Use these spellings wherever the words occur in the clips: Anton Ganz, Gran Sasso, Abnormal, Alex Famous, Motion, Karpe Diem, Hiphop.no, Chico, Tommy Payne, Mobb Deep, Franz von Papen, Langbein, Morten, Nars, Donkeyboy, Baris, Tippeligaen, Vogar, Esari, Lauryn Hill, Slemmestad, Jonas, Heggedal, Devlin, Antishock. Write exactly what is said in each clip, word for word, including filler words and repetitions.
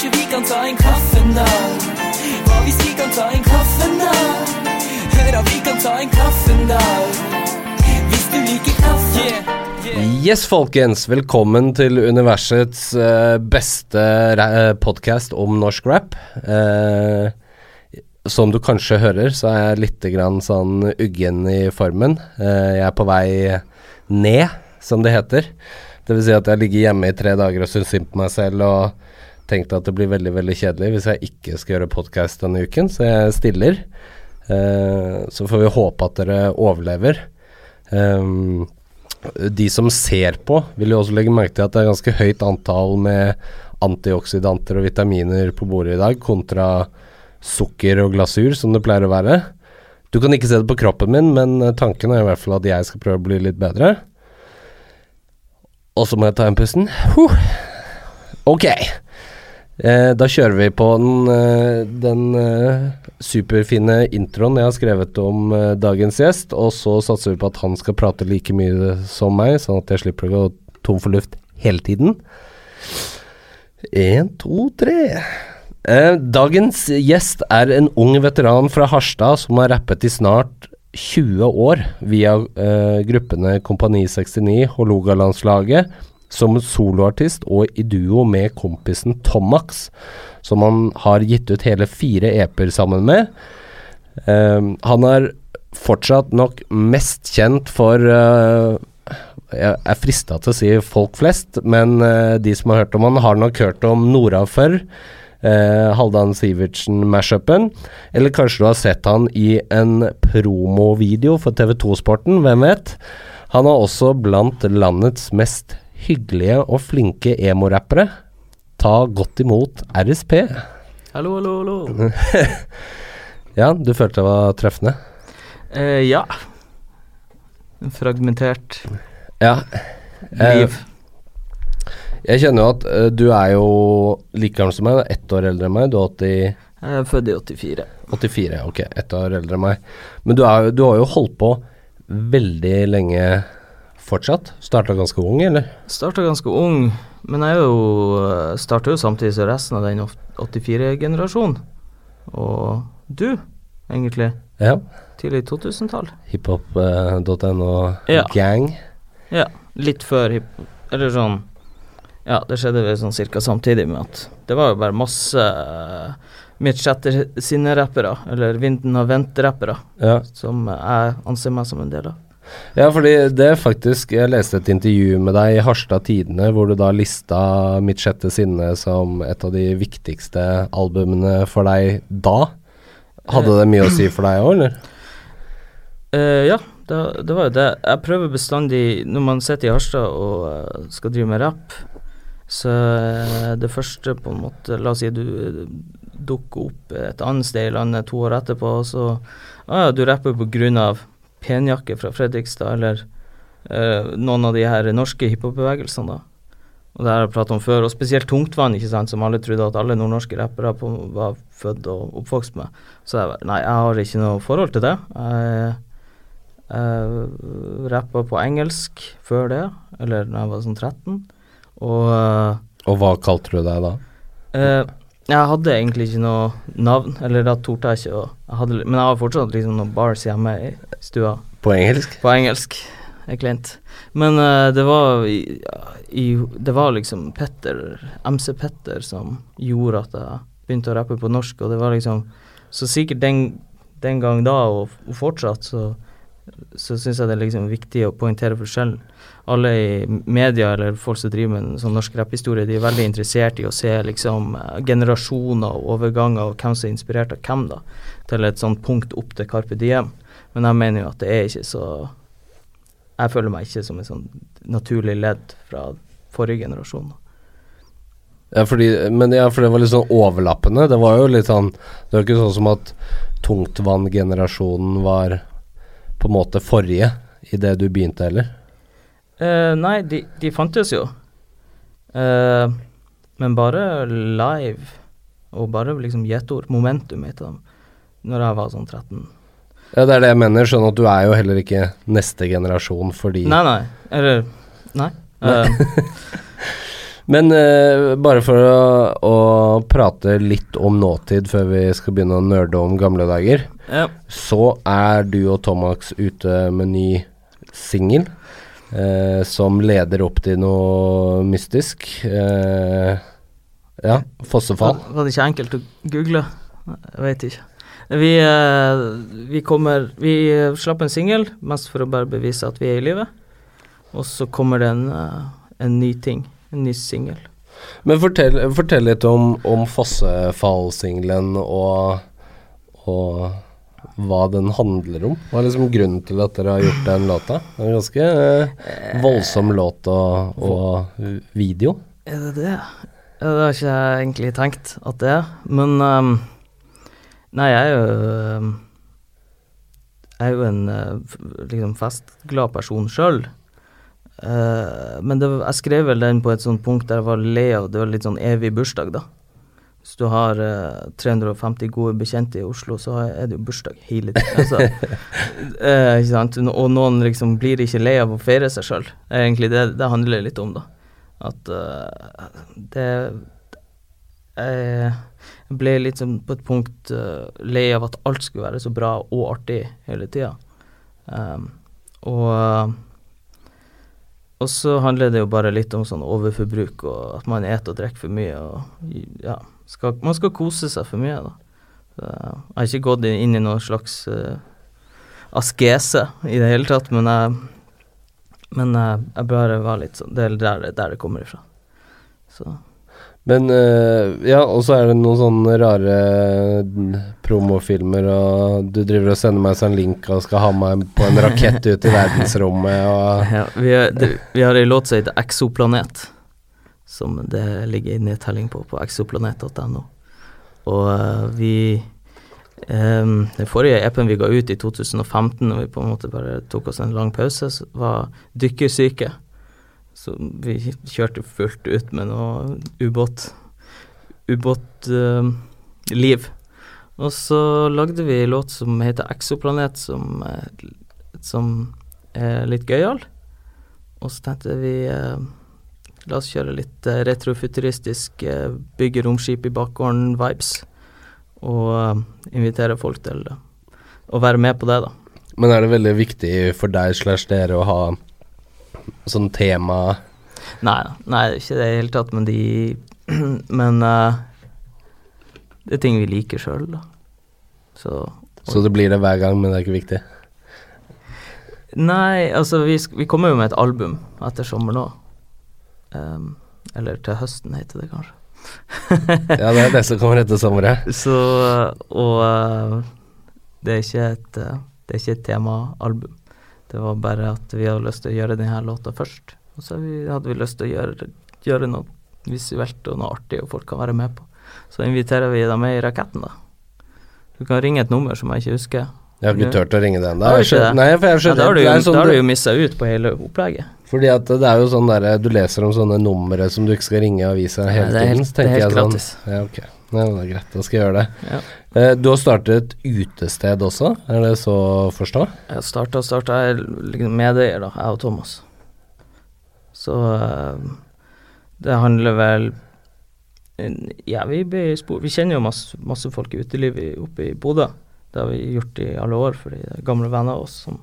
kanskje vi kan ta en kaffe nå Hva hvis vi kan ta en kaffe nå Hør at vi kan ta en kaffe nå Hvis du liker kaffe yeah. yeah. Jes Falkens, velkommen til universets uh, beste ra- podcast om norsk rap uh, Som du kanskje hører så er jeg litt grann sånn uggen I formen uh, Jeg er på vei ned, som det heter Det vil si at jeg ligger hjemme I tre dager og synes synd på meg selv og tenkte at det blir veldig, veldig kjedelig hvis jeg ikke skal gjøre podcast denne uken, så jeg stiller. Eh, så får vi håpe at dere overlever. Um, de som ser på vil jo også legge merke til at det er ganske høyt antall med antioksidanter og vitaminer på bordet I dag, kontra sukker og glasur som det pleier å være. Du kan ikke se det på kroppen min, men tanken er I hvert fall at jeg skal prøve å bli litt bedre. Og så må jeg ta en pusten. Huh. Ok. Eh, da kjører vi på den, den eh, superfine introen jeg har skrevet om eh, dagens gjest, og så satser vi på at han skal prate like mye som meg, sånn at jeg slipper å gå tom for luft hele tiden. En, to, tre. Eh, dagens gjest er en ung veteran fra Harstad som har rappet I snart tjue år via eh, gruppene Kompani sekstini og Logalandslaget som soloartist og I duo med kompisen Tommax som han har gitt ut hele fire eper sammen med eh, han er fortsatt nok mest kjent for eh, jeg er fristet til å si folk flest men eh, de som har hørt om han har nok hørt om Nora før Eh, Haldan Sivertsen mashupen eller kanskje du har sett han I en promovideo for TV2-sporten, hvem vet han er også blant landets mest hyggelige og flinke emo-rappere ta godt imot RSP hallo, hallo, hallo ja, du følte det var treffende eh, ja fragmentert ja eh, liv Jeg kjenner jo at uh, du er jo like gammel som meg, ett år eldre enn meg, du er åtti... Jeg er født I åttifire. åttifire, ok, ett år eldre enn meg. Men du, er, du har jo holdt på veldig lenge fortsatt. Startet ganske ung, eller? Startet ganske ung, men jeg jo, startet jo samtidig som resten av den åttifire-generasjonen. Og du, egentlig. Ja. Tidlig to tusen-tall. Hiphop.no uh, ja. Gang. Ja, litt før hiphop, eller sånn... Ja, det skjedde vel sånn cirka samtidig med at det var jo bare masse uh, midtsetter sine rappere, eller vinden og vent-rappere, ja. Som jeg anser meg som en del av. Ja, fordi det faktisk, jeg leste et intervju med deg I Harstad Tidene, hvor du da lista midtsetter sinne som et av de viktigste albumene for deg da. Hadde det mye å si for deg også, eller? Uh, ja, det, det var jo det. Jeg prøver bestandig, når man sitter I Harstad og uh, skal drive med rapp, Så det første på en måte, la oss si du dukker opp et annet sted I landet to år etterpå, så ah, ja, du rapper på grunn av penjakke fra Fredrikstad, eller eh, noen av de her norske hiphopbevegelsene da. Og det har jeg pratet om før, og spesielt Tungtvann, ikke sant, som alle trodde at alle nordnorske rappere på, var født og oppvokst med. Så jeg var, nei, jeg har ikke noe forhold til det. Jeg, jeg rappet på engelsk før det, eller når jeg var sånn tretten. Og, og hva kalte du deg da? Eh, jeg hadde egentlig ikke noe navn, eller da torde jeg ikke, jeg hadde, men jeg har fortsatt liksom noen bars hjemme I stua. På engelsk? På engelsk, jeg klent. Men eh, det, var i, i, det var liksom Petter, MC Petter som gjorde at jeg begynte å rappe på norsk, og det var liksom, så sikkert den, den gang da, og, og fortsatt, så, så synes jeg det er liksom viktig å poengtere forskjellen. Alle I media eller folk som driver med en sånn norsk rapphistorie, de er veldig interessert I å se liksom generasjoner og overganger og hvem som er inspirert av hvem da, til et sånt punkt opp til Karpe Diem. Men jeg mener jo at det er ikke så, jeg føler meg ikke som en sånn naturlig ledd fra forrige generasjon da. Ja, fordi, men ja, for det var litt sånn overlappende, det var jo litt sånn, det var ikke sånn som at tungtvann-generasjonen var på en måte forrige I det du begynte heller. Uh, nei, de, de fantes jo uh, men bare live og bare liksom gjettord, momentum etter dem når jeg var sånn tretten Ja, det er det jeg mener, sånn at du er jo heller ikke neste generasjon fordi Nei, nei, eller, nei, nei. Uh. Men uh, bare for å, å prate litt om nåtid før vi skal begynne å nørde om gamle dager, ja. Så er du og Tommax ute med ny single eh, som leder opp til noe mystisk. Eh, ja, fossefall. Det var ikke enkelt å google, jeg vet ikke. Vi, eh, vi, kommer, vi slapp en single, mest for å bare bevise at vi er i livet. Og så kommer det en, en ny ting, en ny single. Men fortell, fortell litt om, om fossefall-singlen og, og hva den handler om. Hva er liksom grunnen til at dere har gjort den låta? Det er en ganske eh, voldsom låt og, og video. Er det det? Det har ikke jeg egentlig tenkt at det er. Men um, nei, jeg er jo, jeg er jo en liksom festglad person selv. Uh, men det, jeg skrev vel den på et sånt punkt der jeg var le av, det var litt sånn evig bursdag da. Hvis du har uh, tre hundre og femti gode bekjente i Oslo, så er det jo bursdag hele tiden. Altså, uh, ikke sant? Og noen liksom blir ikke le av å feire seg selv. Det er egentlig det det handler litt om da. At uh, det jeg ble litt sånn på et punkt uh, le av at alt skulle være så bra og artig hele tiden. Um, og uh, Og så handler det jo bare litt om sånn overforbruk og at man eter og drikker for mye og ja, skal, man skal kose seg for mye da. Så jeg har ikke gått inn i noen slags uh, askese i det hele tatt, men jeg, men jeg, jeg bare var litt sånn, det er der, der det kommer ifra. Så. Men uh, ja, og så er det noen sånne rare promofilmer, og du driver og sender meg sånn link og skal ha meg på en rakett ut i verdensrommet. Og ja, vi, er, det, vi har en låt som heter Exoplanet, som det ligger i nedtelling på, på exoplanet punktum no. Og uh, vi, um, den forrige E P-en vi ga ut i to tusen og femten, og vi på en måte bare tok oss en lang pause, så var dykkersyke. Så vi kjørte fullt ut med noe ubåt, ubåt uh, liv. Og så lagde vi en låt som heter Exoplanet, som, som er litt gøyal. Og så tenkte vi, uh, la oss kjøre litt uh, retrofuturistisk uh, bygge romskip i bakgården vibes. Og uh, invitere folk til uh, å være med på det da. Men er det veldig viktig for deg slags dere å ha... sånn tema? Nei, nei, ikke det helt tatt, men de men uh, det er ting vi liker selv da. Så, så det blir det hver gang, men det er ikke viktig? Nei, altså vi, vi kommer jo med et album etter sommer nå. Um, eller til høsten heter det kanskje. Ja, det er det som kommer etter sommeret. Så, og uh, det er ikke et, det er ikke et tema-album. Det var bare at vi hadde lyst til å gjøre denne låta først. Og så hadde vi lyst til å gjøre, gjøre noe visuelt og noe artig, og folk kan være med på. Så inviterer vi dem med i raketten da. Du kan ringe et nummer som jeg ikke husker. Jeg har ikke tørt å ringe den da. Nei, for jeg skjønner. Ja, da har du jo, sånn, da har du jo misset ut på hele opplegget. Fordi at det er jo sånn der, du leser om sånne numre som du ikke skal ringe og vise hele tiden. Det er helt gratis. Sånn, ja, ok. Nei, det er greit, da skal jeg gjøre det. Ja. Eh, du har startet utested også, er det så forstå? Jeg startet, startet, jeg er liksom medeier da, jeg og Thomas. Så eh, det handler vel, ja vi, spor, vi kjenner jo masse, masse folk i utelivet oppe i Bodø. Det har vi gjort i alle år, fordi det er gamle venner av oss som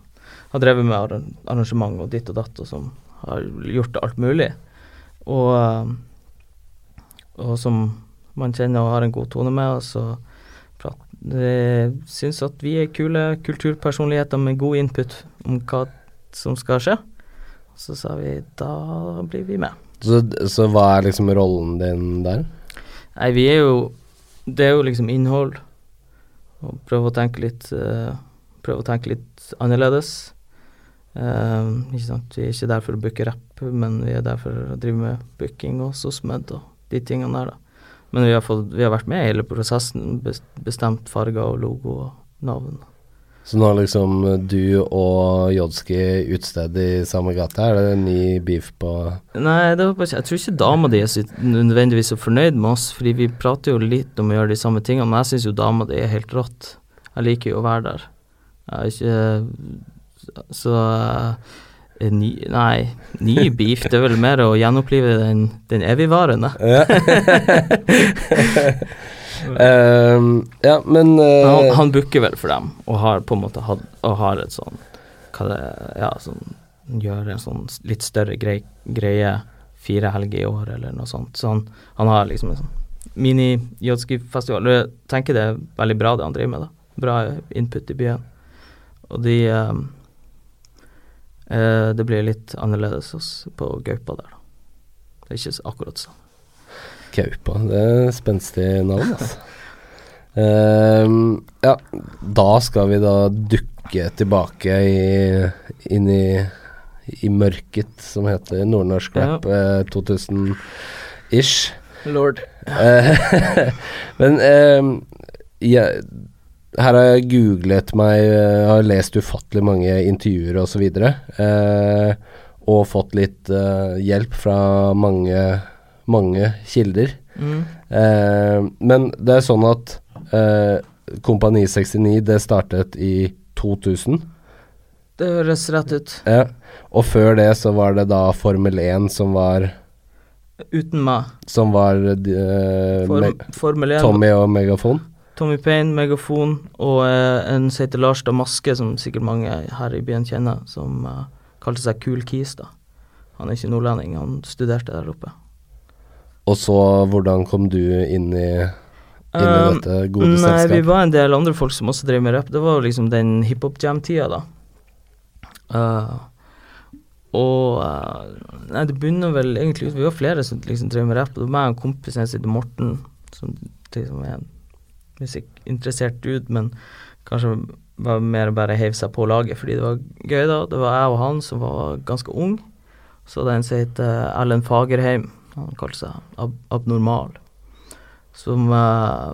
har drevet med arrangement og ditt og datt, og som har gjort alt mulig. Og, og som... man kjenner og har en god tone med, og så prater, synes at vi er kule kulturpersonligheter med god input om hva som skal skje. Så sa vi, da blir vi med. Så, så hva er liksom rollen din der? Nei, vi er jo, det er jo liksom innhold, og prøve å tenke litt, uh, prøve å tenke litt annerledes. Uh, ikke sant, vi er ikke der for å booke rap, men vi er der for å drive med booking og sosmed og de tingene der da. Men vi har, fått, vi har vært med i hele prosessen, bestemt farger og logo og navn. Så nå er liksom du og Jodski utstedet i samme gata, er det en ny beef på? Nei, det var bare, jeg tror ikke dama di er nødvendigvis så fornøyd med oss, fordi vi prater jo litt om å gjøre de samme tingene, men jeg synes jo dama di er helt rått. Jeg liker jo å være der. Jeg er ikke, så Ny, nej, ny beef, det är väl mer att genomleva den, den evigvarande. Ja. um, ja, men uh, han, han bukar väl för dem och har på något had och har ett sån ja, som gör en sån lite större grej greje fyra helger i år eller något sånt. Så han, han har liksom en sån mini Jodski festival. Jag tänker det är väldigt bra det han driver med då. Bra input i byen. Och det um, Uh, det blir lite annerledes oss på Gaupa där. Det är inte akkurat så. Gaupa, det är spänstig namn alltså. uh, ja, då ska vi då dyka tillbaka i in i i mörkret som heter Nordnorsk Rap ja. two thousand ish Lord. Uh, men uh, ja Här har jag googlat mig, har läst ufattelig många intervjuer och så vidare. Eh, och fått lite eh, hjälp från många många källor. Mm. Eh, men det är sån att eh, Kompani sextionio det startade i two thousand. Det hörs rätt ut. Ja. Och för det så var det då Formel one som var utan ma som var eh, Form- Formel one Tommy och Megafon. Tommy Payne, Megafon och eh, en heter Lars da Maske som säkert många här i byn känner som eh, kallade sig Cool Keys då. Han är inte nordlänning, han studerade där uppe. Och så hur kom du in i in i um, detta goda nej, sällskap? Nej, vi var en del andra folk som också drev med rap. Det var liksom den hiphop jam tiden då. Uh, och uh, nej, det började väl egentligen vi var flera som liksom drev med rap. Det var en kompis som heter Morten som liksom är en musikintresserad ut men kanske var mer bara hevsa på laget för det var gøy då det var jag och han som var ganska ung så den som heter Allen Fagerheim han kallade sig Ab- Abnormal som uh,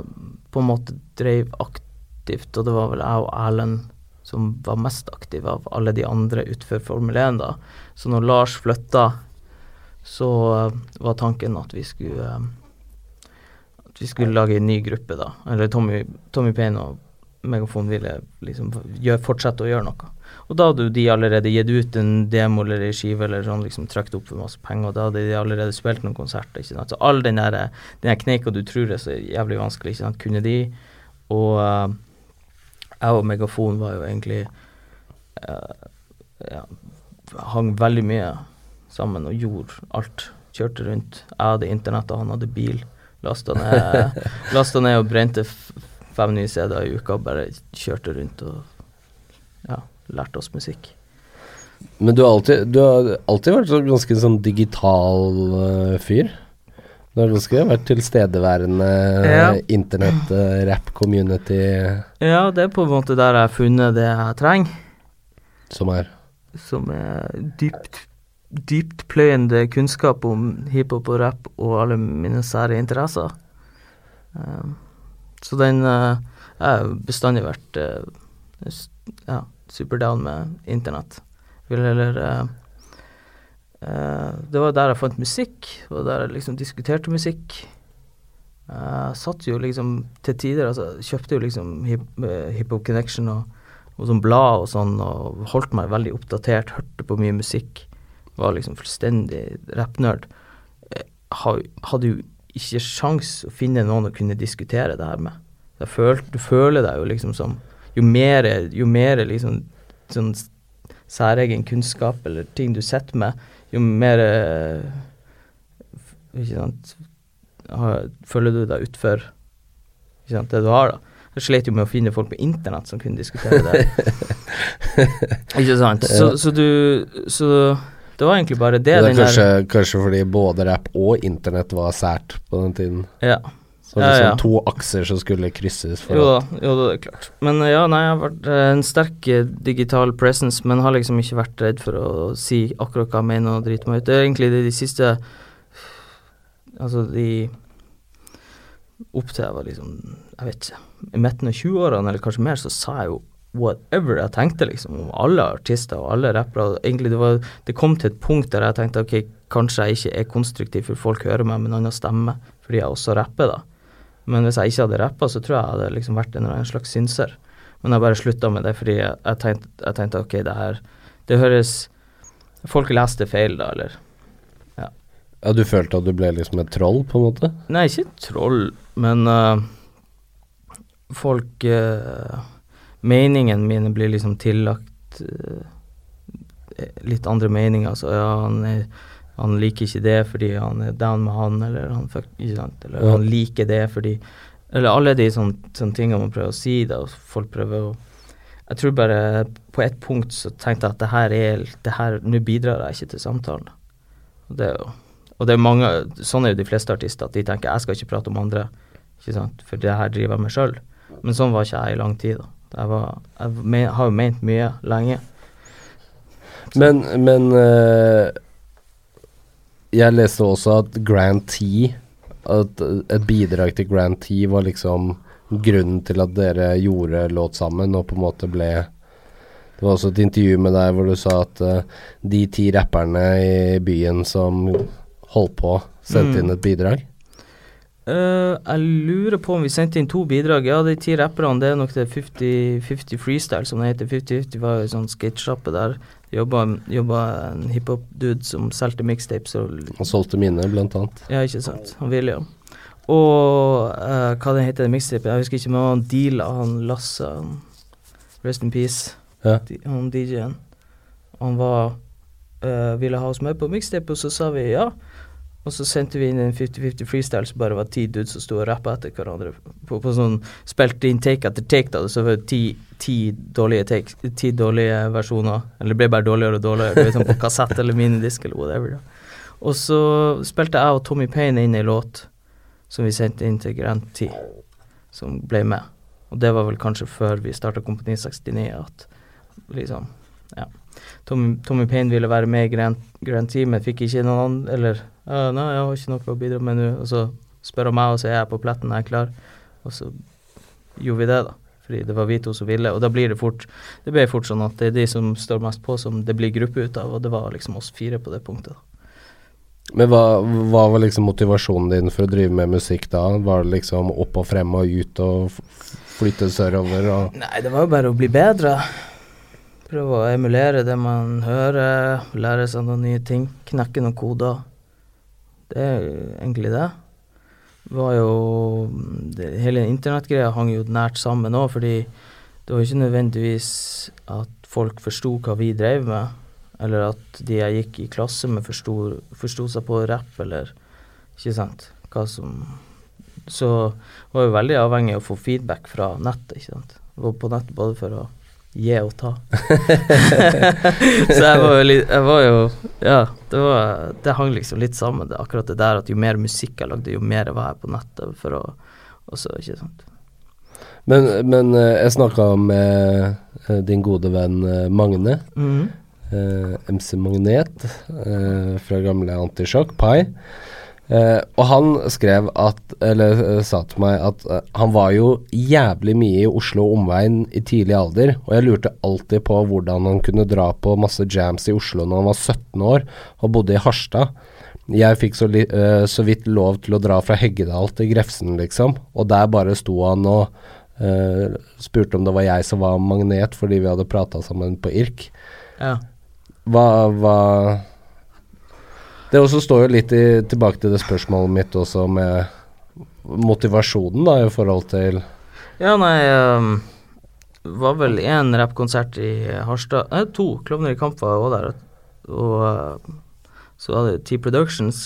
på något drev aktivt och det var väl jag och Allen som var mest aktiva av alla de andra utför Formel one då så när Lars flyttade så uh, var tanken att vi skulle uh, vi skulle laga en ny grupp då. Eller Tommy Tommy Payne och Megafon ville liksom gör fortsätta att göra något. Och då hade de allerede gett ut en demo eller en skiva eller sån liksom trakt upp för massa pengar och då hade de allerede spelat någon konsert inte sant. Så all den där den här knäck och du tror det så är jävligt vanskligt inte sant kunde de och uh, jag och Megafon var ju egentligen uh, ja, hang väldigt mycket samman och gjorde allt körde runt. Jag hade internet och han hade bil. Lastade ner och brände fem nya C D i uka och bara körde runt och ja, lärde oss musik. Men du har alltid, du har alltid varit så ganska sån digital uh, fyr. Du har ganska varit tillstedevärende ja. Internet uh, rap community. Ja, det är på något sätt där jag funnit det jag träng. Som är? Som är djupt. Dypt plöjande kunskap om hiphop och rap och alla mina särskilda intressen. Um, så den uh, är beständigt varit uh, just, ja, superdown med internet. Eller, uh, uh, det var där jag fann musik och där jag liksom diskuterade musik. Uh, satt ju liksom till tider, alltså, köpte ju liksom hip, uh, hiphop connection och, och som blad och sånt och hållt mig väldigt uppdaterad, hörde på min musik. Var liksom fullständig rapnörd hade ju inte chans att finna någon att kunna diskutera det här med. Jag følte du føler det ju liksom som ju mer ju mer liksom sån säregen kunskap eller ting du sett med ju mer inte sant føler du det utför inte sant det du har då. Jag slet ju med att finna folk på internet som kunde diskutera det. Inte sant. Så så du så det var egentligen bara det. Det kanske där... kanske för det både rap och internet var särt på den tiden. Ja. Så det var ja, ja. Två axlar som skulle kryssas för. Jo, att... jo, det är klart. Men ja, nej, jag har varit en stark digital presence, men har liksom inte varit rädd för att se akkurat vad jag menar och drita mig ut. Det är egentligen det de sista alltså de upp till jag var liksom, jag vet inte, i mitten av tjugo-åren eller kanske mer så sa jag whatever jag tänkte liksom om alla artister och alla rappare och egentligen det var det kom till ett punkt där jag tänkte okej okay, kanske jag inte är konstruktiv för folk höra mig med någon annan stämma för jag också rappar då. Men hvis jag inte hade rappat så tror jag hade liksom varit en annan slags synser. Men jag bara slutade med det för jag tänkte jag tänkte okej okay, det här det hörs Folk leste feil da, eller? Ja. Ja, du følte at du ble liksom et troll på en måte? Nei, ikke et troll, men uh, folk uh, meningen mine blir liksom tillagt uh, litt andre meninger, så ja, han er han liker ikke det fordi han er down med han, eller han, fuck, ikke sant? Eller ja. Han liker det fordi, eller alle de sånne, sånne ting man prøver å si det, og folk prøver å, jeg tror bare på et punkt så tenkte jeg at det her er, det her, nå bidrar jeg ikke til samtalen. Og det, og det er mange, sånn er jo de fleste artister, at de tenker, jeg skal ikke prate om andre, ikke sant? For det her driver jeg meg selv. Men sånn var ikke jeg i lang tid da. Jeg, var, jeg men, har jo ment mye lenge. Så. Men, men, øh jeg leste også at Grand T, at et bidrag til Grand T var liksom grunnen til at dere gjorde låt sammen, og på en måte ble, det var også et intervju med deg hvor du sa at uh, de ti rapperne i byen som holdt på, sendte mm. inn et bidrag. Uh, jeg lurer på om vi sendte inn to bidrag, ja, de ti rapperne, det er nok det femti femti freestyle som det heter, femti femti var jo en sånn skate-sjappe der, Jobba, jobba en hiphop-dude som solgte mixtapes og han solgte mine, blant annet. Ja, ikke sant. Han ville jo. Og uh, hva det heter, mixtape, jeg husker ikke, men han deala, han Lasse, rest in peace, ja. De, han D J-en. Han var, uh, ville ha oss med på mixtape, og så sa vi ja. Og så sendte vi inn en femti femti freestyle, så bare var ti dudes som stod og rappet etter hverandre. På, på sånn, spilte inn take etter take da, så var det ti, ti dårlige take, ti dårlige versjoner, eller det ble bare dårligere og dårligere, det ble sånn på kassett eller minidisk eller whatever da. Og så spilte jeg og Tommy Payne inn i låt, som vi sendte inn til Grand T, som ble med. Og det var vel kanskje før vi startet Kompani sekstini, at liksom, ja. Tommy, Tommy Payne ville være med i Grand, Grand T, men fikk ikke noen annen, eller... Uh, nei, jeg har ikke noe å bidra med nå, og så spør han meg, og så er jeg på pletten, jeg er klar, og så gjorde vi det da, fordi det var vi to som ville, og da blir det fort, det ble fort sånn at det er de som står mest på som det blir gruppe ut av, og det var liksom oss fire på det punktet da. Men hva, hva var liksom motivasjonen din for å drive med musikk da? Var det liksom opp og frem og ut og flytte sørover? Og nei, det var jo bare å bli bedre, prøve å emulere det man hører, lære seg noen nye ting, knekke noen koder. Det er egentlig det. Det var jo, det, hele internettgreia hang jo nært sammen også, fordi det var ikke nødvendigvis at folk forstod hva vi drev med, eller at de jeg gikk i klasse med forstod, forstod seg på rap, eller ikke sant, hva som... Så var jo veldig avhengig av å få feedback fra nettet, ikke sant. Jeg var på nettet både for å gi og ta. Så jeg var jo, jeg var jo ja, det, var, det hang liksom litt sammen det, akkurat det der at jo mer musikk jeg lagde, jo mer var jeg på nettet for å, og så ikke sant. Men, men jeg snakket med din gode venn Magne, mm. eh, M C Magnet, eh, fra gamle Antishock, Pai, eh, og han skrev at, eller uh, sa til meg at uh, han var jo jævlig mye i Oslo omveien i tidlig alder, og jeg lurte alltid på hvordan han kunne dra på masse jams i Oslo når han var sytten år og bodde i Harstad. Jeg fikk så, li- uh, så vidt lov til å dra fra Heggedal til Grefsen liksom, og der bare sto han og uh, spurte om det var jeg som var Magnet, fordi vi hadde pratet sammen på I R K. Ja. Hva... hva Det også står jo litt i, tilbake til det spørsmålet mitt også med motivasjonen da i forhold til ja nei um, var vel en rappkonsert i Harstad, eh, to Klovner i kamp var også der, og uh, så var det T-Productions,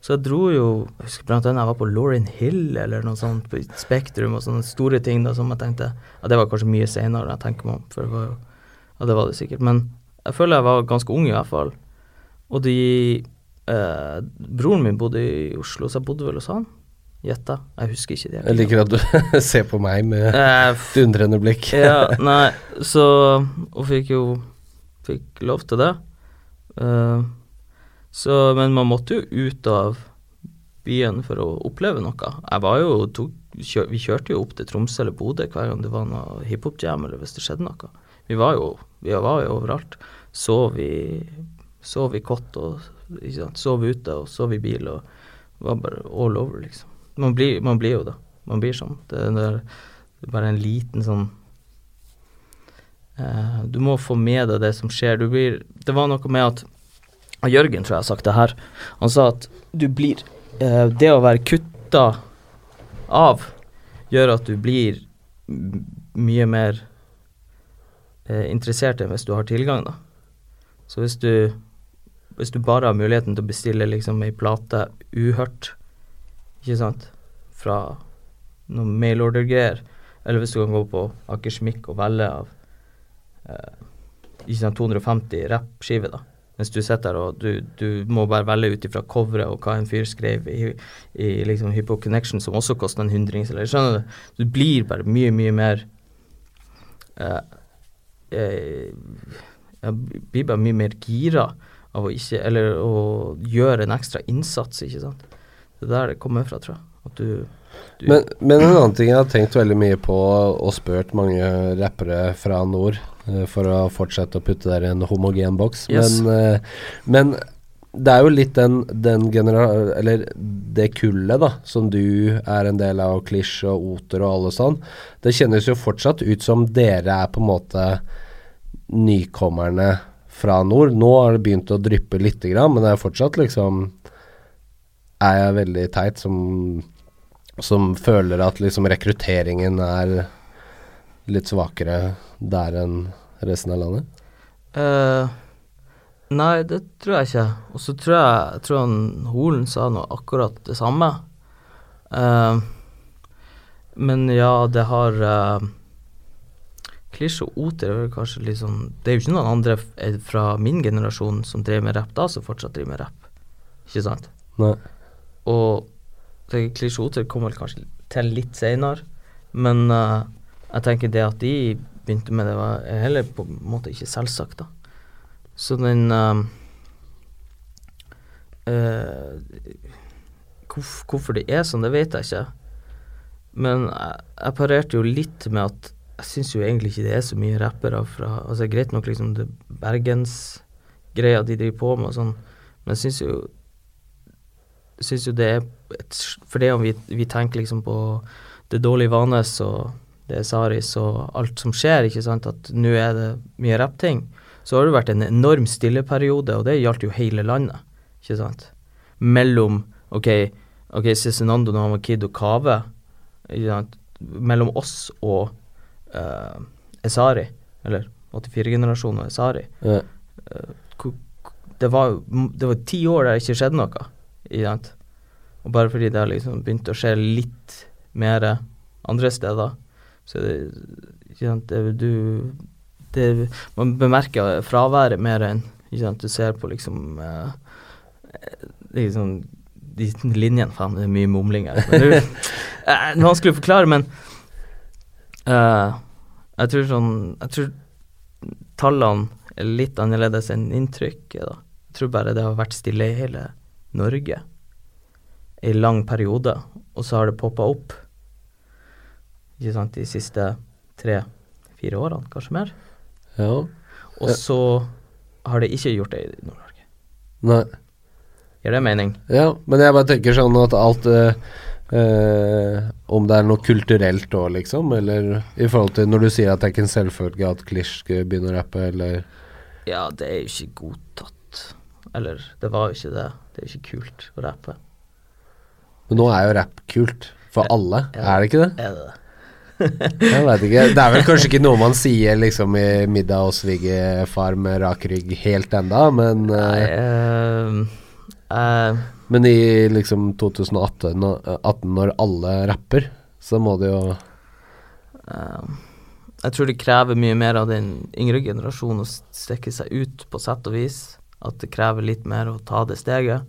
så jeg dro jo, jeg husker blant annet jeg var på Lauryn Hill eller noe sånt på Spektrum og sånne store ting da, som jeg tenkte ja, det var kanskje mye senere enn jeg tenker meg om, for det var jo, ja det var det sikkert, men jeg føler jeg var ganske ung i hvert fall, og de uh, broren min bodde i Oslo, så jeg bodde vel hos han. Gjetta, jeg husker ikke det. Jeg liker at du ser på meg med eh, f- et undrende blikk. Ja, nei, så og fikk jo fikk lov til det. Uh, så, men man måtte jo ut av byen for å oppleve noe. Jeg var jo, tog, kjør, vi kjørte jo opp til Tromsø eller Bodø hver gang det var noe hiphop-jam eller hvis det skjedde noe. Vi var jo, vi var jo overalt. Sov i, sov i kott og ikke sant, sov ute og sov i bil og var bare all over liksom. Man blir, man blir jo da, man blir sånn, det er, der, det er bare en liten sånn, eh, du må få med deg det som skjer, du blir, det var noe med at Jörgen tror jag sagt det här. Han sa att du blir eh, det att vara kutta av gör att du blir m- mycket mer eh, intresserad än om du har tillgång då. Så hvis du hvis du bara har möjligheten att beställa liksom en platta uhört, inte sant? Från någon mail order grejer eller hvis du kan gå på Akersmick och välja av eh, liksom tvåhundrafemtio rap skivor då. Men du sätter och du du må bara välja utifrån covret och vad en fyr skrev i, i liksom Hypo Connection som också kostar en hundring eller så du? Du blir bara mycket mycket mer eh eh blir bara mycket mer gira av att inte eller och göra en extra insats, inte sant? Det där det kommer från tror jag att du, du Men men en annan ting jag har tänkt väldigt mycket på och spört många rappare från norr för att fortsätta putta där I en homogen box yes. men men det är ju lite den den genera- eller det kulle då som du är en del av Klisch och Oter och alla sånt. Det känns ju fortsatt ut som dere är på måte nykommerne fra nord. Nå har det begynt å dryppe lite grann, men det er fortsatt liksom er jeg veldig teit som som føler at liksom rekrutteringen er litt svakere der enn resten av landet? Uh, nei, det tror jeg ikke. Og så tror jeg, tror han Holen sa noe akkurat det samme. Uh, men ja, det har... Uh, Klisch og Oter er kanskje litt sånn, det er jo ikke noen andre f- fra min generasjon som drev med rap da, som fortsatt driver med rap. Ikke sant? Nei. Og Klisch og Oter kommer kanskje til litt senere, men uh, jeg tenker det at de begynte med det var heller på en måte ikke selvsagt da. Så den, uh, uh, hvorf, hvorfor det er sånn, det vet jeg ikke. Men jeg, jeg parerte jo litt med at jeg synes jo egentlig ikke det er så mye rappere fra, altså greit nok liksom det Bergens greia de driver på med og sånn, men jeg synes jo synes jo det er et, for det om vi, vi tenker liksom på det dårlige vanes og det er Saris og alt som skjer, ikke sant, at nå er det mye rappting, så har det vært en enorm stille periode, og det gjaldt jo hele landet, ikke sant, mellom, ok, ok, Cezinando når han var kid og Kave, ikke sant, mellom oss og Uh, Esari eller åttifire-generasjonen og Esari ja. uh, det var det var ti år der det ikke skjedde noe I det og bare fordi det har liksom begynt å skje litt mer andre steder så det, ikke sant, det, du, det, man bemerker fraværet mer enn ikke sant, du ser på liksom uh, liksom de linjene faen det er mye mumling her men det er vanskelig å forklare men Uh, jeg tror sånn jeg tror tallene er litt annerledes enn inntrykket da. Jeg tror bare det har vært stille I hele Norge I lang periode og så har det poppet opp ikke sant, de siste tre, fire årene kanskje mer ja. Og så har det ikke gjort det I Nord-Norge Nei Gjør det mening? Ja, men jeg bare tenker sånn at alt uh Uh, om det er noe kulturelt da liksom, eller I forhold til når du sier at det er ikke en selvfølge at Klisch begynner å rappe, eller Ja, det er jo ikke godtatt eller det var jo ikke det det er jo ikke kult å rappe Men nå er jo rapp kult for er, alle, er, er det ikke det? Er det det? Jeg vet ikke, det er vel kanskje ikke noe man sier liksom I middag og svigefar med rak rygg helt enda, men uh... Nei, uh, uh... Men I liksom tjugoarton när alla rapper så må det jo uh, jag tror det kräver mycket mer av den yngre generationen att stikke sig ut på sätt och vis att det kräver lite mer att ta det steget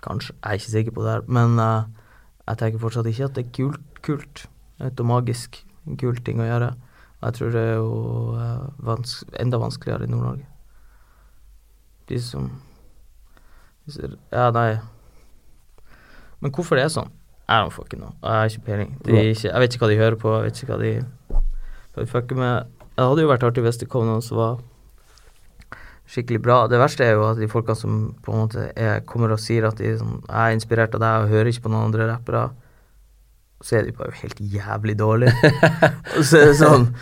kanske jag är inte säker på det her, men uh, jag tänker fortsatt inte att det är kul kult ett och magisk kul ting att göra jag tror det är jo uh, vanske, enda vanskeligere I Nord-Norge de som Ja, nei Men hvorfor det er sånn? I don't fucking know, jeg har ikke peiling de er ikke, Jeg vet ikke hva de hører på Jeg vet ikke hva de, hva de fucker med Det hadde jo vært artig hvis det kom noen som var Skikkelig bra Det verste er jo at de folkene som på en måte er, Kommer og sier at de sånn, Jeg er inspirert av deg og hører ikke på noen andre rappere Så er de bare helt jævlig dårlige Og så er det sånn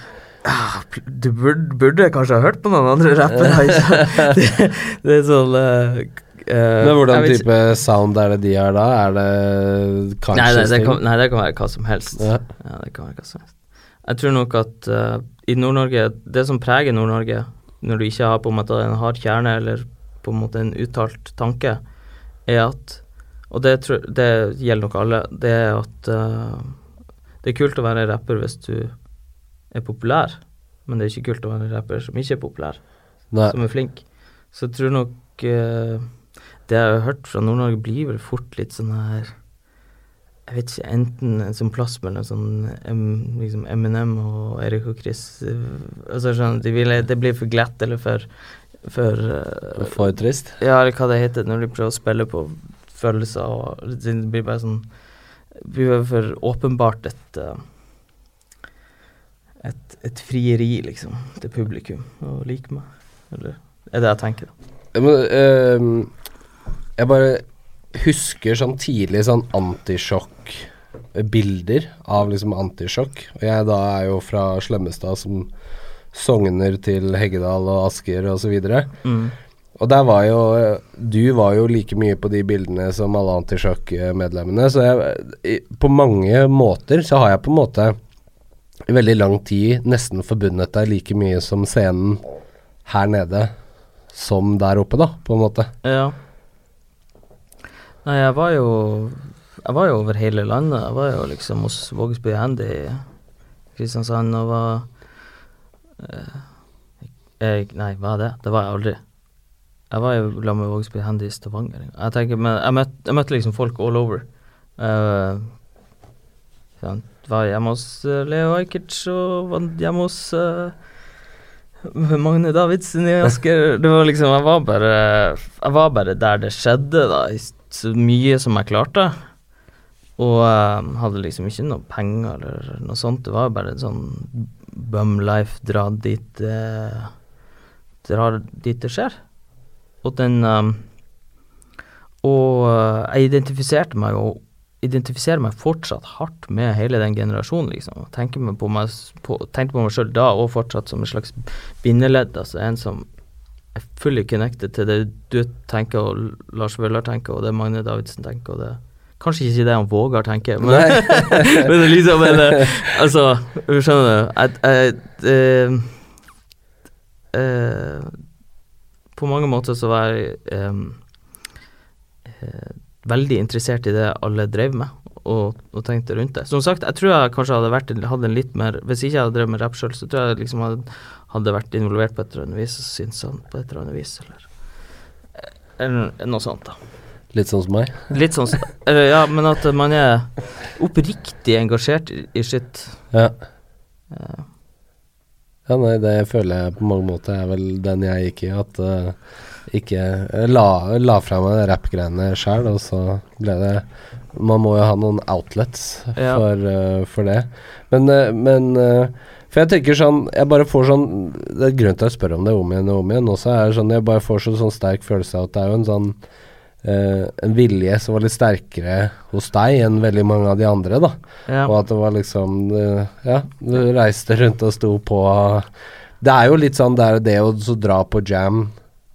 ah, du burde, burde kanskje ha hørt på noen andre rapper altså. det, det er sånn uh, Men hvordan type sound er det de har da? Er det kanskje Nei, det, det kan, nei, det kan være hva som helst ja. Ja, det kan være hva som helst Jeg tror nok at uh, I Nord-Norge Det som preger Nord-Norge Når du ikke har på en måte en hard kjerne Eller på en måte en uttalt tanke Er at Og det, tror, det gjelder nok alle Det er at uh, Det er kult å være rapper hvis du er populær Men det er ikke kult å være rapper som ikke er populær Nei. Som er flink Så jeg tror nok uh, Det jeg har hørt fra Nord-Norge blir vel fort litt sånn her Jeg vet ikke, enten en sånn plass mellom sånn M, liksom Eminem og Erik og Chris altså, sånn, de vil, Det blir for glatt eller for For, uh, for trist Ja, eller hva det heter når de prøver å spille på følelser og, Det blir bare sånn Det blir for åpenbart et uh, et, et frieri liksom til publikum og like meg eller, er det jeg tenker da? Men... Uh, Jeg bare husker sånn tidlig sånn antisjokk bilder av liksom antisjokk og jeg da er jo fra Slemmestad som sogner til Heggedal og Asker og så videre mm. og der var jo du var jo like mye på de bildene som alle antisjokk medlemmene så jeg, på mange måter så har jeg på en måte I veldig lang tid nesten forbundet deg like mye som scenen her nede som der oppe da på en måte ja Nei, jeg var jo jeg var jo over hele landet. Jeg var jo liksom hos Vogsbyhånda I Kristiansand og var eh, jeg, Nei, hva er det? Det var jeg aldri. Jeg var jo sammen med Vogsbyhånda I Stavanger. Jeg tenker, men jeg møtte, jeg møtte liksom folk all over. Uh, sånn, var hjemme hos Leo Ajkic og var hjemme hos uh, Magne Davidsen I Asker. Det var liksom, jeg var bare jeg var bare der det skjedde da, I så mye som jeg klarte og um, hadde liksom ikke noe penger eller noe sånt det var bare en sånn bum life dra dit eh, dra dit det skjer og den um, og uh, jeg identifiserte meg og identifiserer meg fortsatt hardt med hele den generasjonen liksom og tenker meg på meg på, tenkte på meg selv da og fortsatt som en slags bindeledd altså en som er fully connected til det du tenker og Lars Vøller tenker og det Magne Davidsen tenker og det kanskje ikke det han Vogar tenker men, men det liksom men, altså skjønner du at, at, uh, uh, på mange måter så var jeg um, uh, veldig interessert I det alle drev med og, og tenkte rundt det som sagt jeg tror jeg kanskje hadde vært hadde en litt mer hvis ikke jeg hadde drevet med rap selv så tror jeg liksom hadde hadde vært involvert på et eller annet vis og synes han på et eller annet vis eller, eller noe sånt da litt sånn som meg litt sånn som, eller, ja, men at man er oppriktig engasjert I, I shit ja. ja ja nei det føler jeg på mange måter er vel den jeg gikk I at uh, ikke la, la fra meg rappgreiene selv og så ble det man må jo ha noen outlets ja. for, uh, for det men, uh, men uh, For jeg tenker sånn, jeg bare får sånn, det er grunn til å spørre om det om igjen og om igjen, også er det sånn, jeg bare får sånn, sånn sterk følelse av at det er jo en sånn, eh, en vilje som var litt sterkere hos deg enn veldig mange av de andre da, ja. Og at det var liksom, eh, ja, du reiste rundt og sto på, det er jo litt sånn, det er jo det å så dra på jam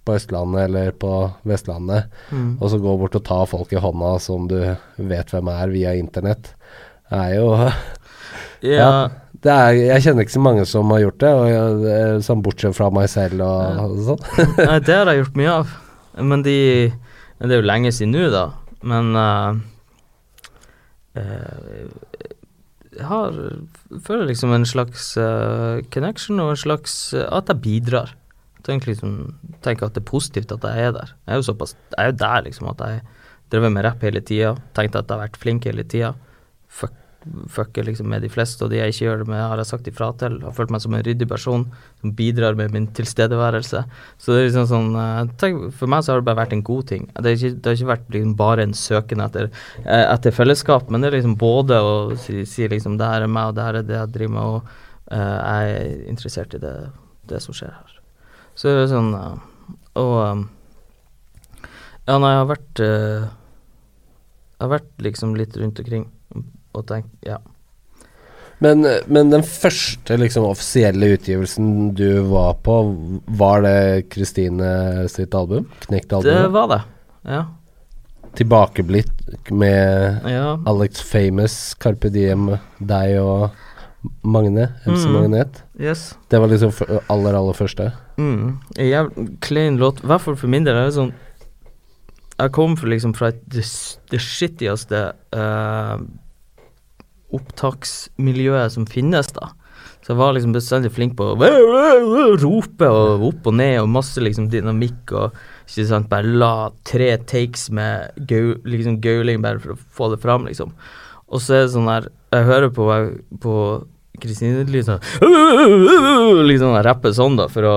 på Østlandet eller på Vestlandet, mm. og så gå bort og ta folk I hånda som du vet hvem er via internett, det er jo, ja, ja. Det er, jeg kjenner ikke så mange som har gjort det og jeg, sånn bortsett fra meg selv og, og sånn Nei, det har jeg gjort mye av men, de, men det er jo lenge siden nå da men uh, uh, jeg har føler liksom en slags uh, connection og en slags uh, at jeg bidrar tenker liksom, tenker at det er positivt at jeg er der jeg er jo såpass, jeg er jo der liksom at jeg drev med rap hele tiden tenkte at jeg har vært flink hele tiden fuck fucker liksom med de fleste og de jeg ikke gjør det med har jeg sagt ifra til har følt meg som en ryddig person som bidrar med min tilstedeværelse så det er liksom sånn tenker, for meg så har det bare vært en god ting det har ikke, det har ikke vært liksom bare en søken etter, etter fellesskap men det er liksom både å si, si liksom det her er meg og det her er det jeg driver med og uh, jeg er interessert I det, det som skjer her så det er sånn uh, og um, ja når jeg har vært uh, jeg har vært liksom litt rundt omkring og tenk, ja Men, men den første liksom officielle utgivelsen du var på, var det Kristine sitt album? Knekt album? Det var det, ja. Tilbakeblitt med ja. Alex Famous, Karpe Diem, deg og Magne, M C mm. Magnet. Yes. Det var liksom aller, aller første. Mm. Jeg klein låt, i hvert fall for min del er det sånn, jeg kom for liksom fra det, det skittigste uh, opptaksmiljøet som finnes da. Så jeg var liksom bestandig flink på å rope og opp og ned og masse liksom dynamikk og ikke sant, bare la tre takes med gau, liksom gauling bare for å få det fram liksom. Og så er det sånn der, jeg hører på, på Kristine liksom, liksom rappet sånn da for å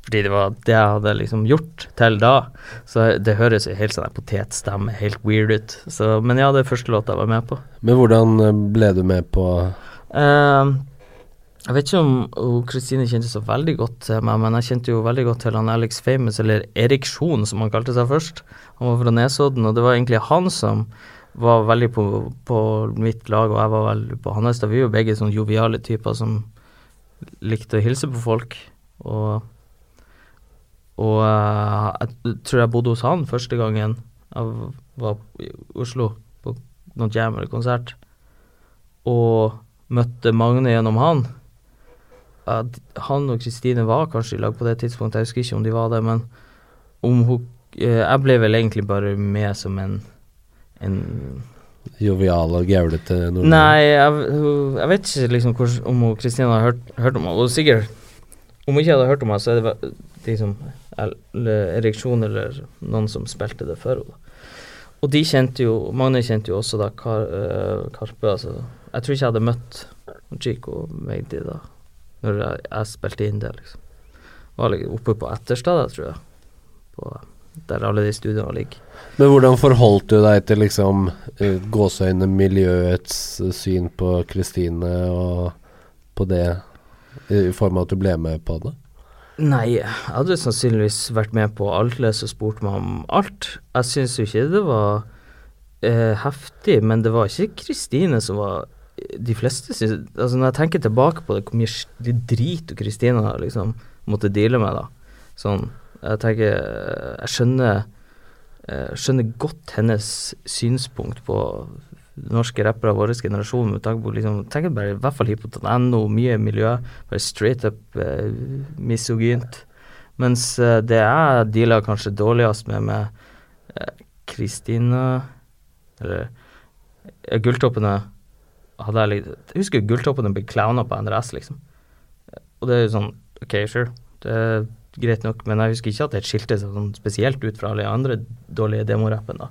fordi det var det jeg hadde liksom gjort til da, så det høres jo helt sånn potetstemme, helt weird ut så, men ja, det er første låt jeg var med på. Men hvordan ble du med på? Uh, jeg vet ikke om Kristine kjente så veldig godt til meg, men jeg kjente jo veldig godt til han Alex Famous, eller Erik Schoen som han kalte seg først. Han var fra Nesodden, og det var egentlig han som var veldig på, på mitt lag, og jeg var veldig på hans. Da vi jo begge sånne joviale typer som likte å hilse på folk, og Og uh, jeg tror jeg bodde hos han første gangen jeg var i Oslo på noen jam eller konsert, og møtte Magne gjennom han. Uh, han og Kristine var kanskje i lag på det tidspunktet, jeg husker ikke om de var det, men om hun, uh, jeg ble vel egentlig bare med som en... en jovial og gævlete nordmann. Nei, jeg, jeg vet ikke liksom hvor, om hun, Kristine har hørt, hørt om henne, og sikkert om hun ikke hadde hørt om henne, så er det liksom ereksjon eller noen som spilte det før. Og de kjente jo, Magne kjente jo også da Kar, uh, Karpe, altså. Jeg tror ikke jeg hadde møtt Chico og meg de da, når jeg, jeg spilte inn det liksom. Var liksom oppe på Etterstad, tror jeg, på, der alle de studiene ligger. Men hvordan forholdt du deg til liksom uh, gåsøyne miljøets uh, syn på Kristine og på det, uh, i form av at du ble med på det? Nei, jeg hadde sannsynligvis vært med på alle som spurte meg om alt. Jeg synes jo ikke det var eh, heftig, men det var ikke Kristine som var de fleste synes, altså når jeg tenker tilbake på det, hvor mye drit og Kristine liksom måtte deale med da. Sånn, jeg tenker, jeg skjønner, jeg skjønner godt hennes synspunkt på norske rappere av vår generasjon med tanke på liksom, tenker bare i hvert fall hiphop.no, mye miljø, bare straight up eh, misogynt, mens eh, det er dealer kanskje dårligast med med eh, Kristine eller eh, Gulltoppene hadde jeg litt, jeg husker Gulltoppene ble clowna på N R S liksom, og det er jo sånn, ok, sure, det er greit nok, men jeg husker ikke at det skilte seg sånn spesielt ut fra alle andre dårlige demorappen da.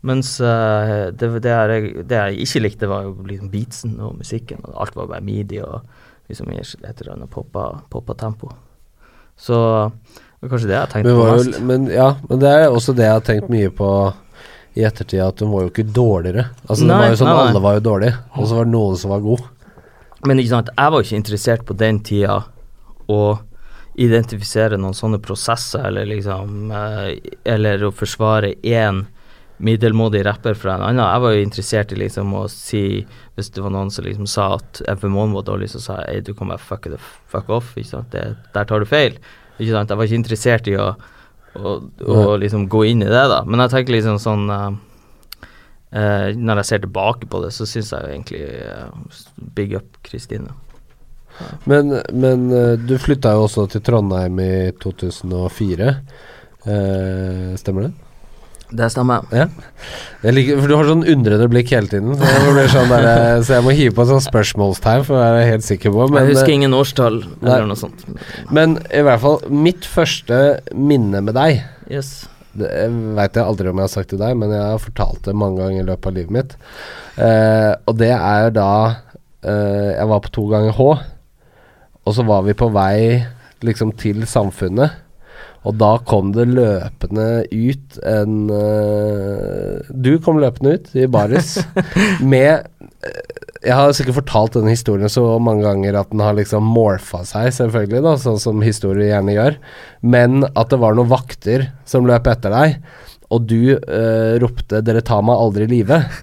Mens uh, det, det, er, det jeg ikke likte var jo liksom beatsen og musikken, og alt var bare midi og liksom et eller annet poppa, poppa tempo. Så det var kanskje det jeg tenkte på mest. Men ja, men det er også det jeg har tenkt mye på i ettertid, at hun var jo ikke dårligere. Altså nei, det var jo sånn, nei, alle var jo dårlige, og så var det noen som var god. Men ikke sant, jeg var jo ikke interessert på den tida å identifisere noen sånne prosesser, eller liksom, eller å forsvare en middelmådig rapper fra en annen. Jeg var jo interessert i liksom å si, hvis det var noen som liksom sa at F M O-en var dårlig, så sa jeg, du kan bare fuck, it, fuck off, ikke sant? Det, der tar du feil, ikke sant? Jeg var ikke interessert i å, å, å liksom gå inn i det da, men jeg tenker liksom sånn, uh, uh, når jeg ser tilbake på det, så synes jeg jo egentlig uh, big up Kristine. Ja. Men, men uh, du flyttet jo også til Trondheim i to tusen og fire, uh, stemmer det? Det stemmer. Ja. Jeg liker, for du har sånn undrende blikk hele tiden, så jeg, sånn der, så jeg må hive på en sånn spørsmålstegn for å være helt sikker på. Men jeg husker ingen årstall eller noe sånt. Men i hvert fall, mitt første minne med deg, yes. Det, jeg vet jeg aldri om jeg har sagt til deg, men jeg har fortalt det mange ganger i løpet av livet mitt. Uh, og det er da uh, jeg var på to ganger H, og så var vi på vei liksom til Samfunnet. Og da kom det løpende ut en uh, Du kom løpende ut i Baris med uh, jeg har sikkert fortalt denne historien så mange ganger at den har liksom morfa seg selvfølgelig da, sånn som historier gjerne gjør, men at det var noen vakter som løp etter deg, og du uh, ropte, dere tar meg aldri i livet.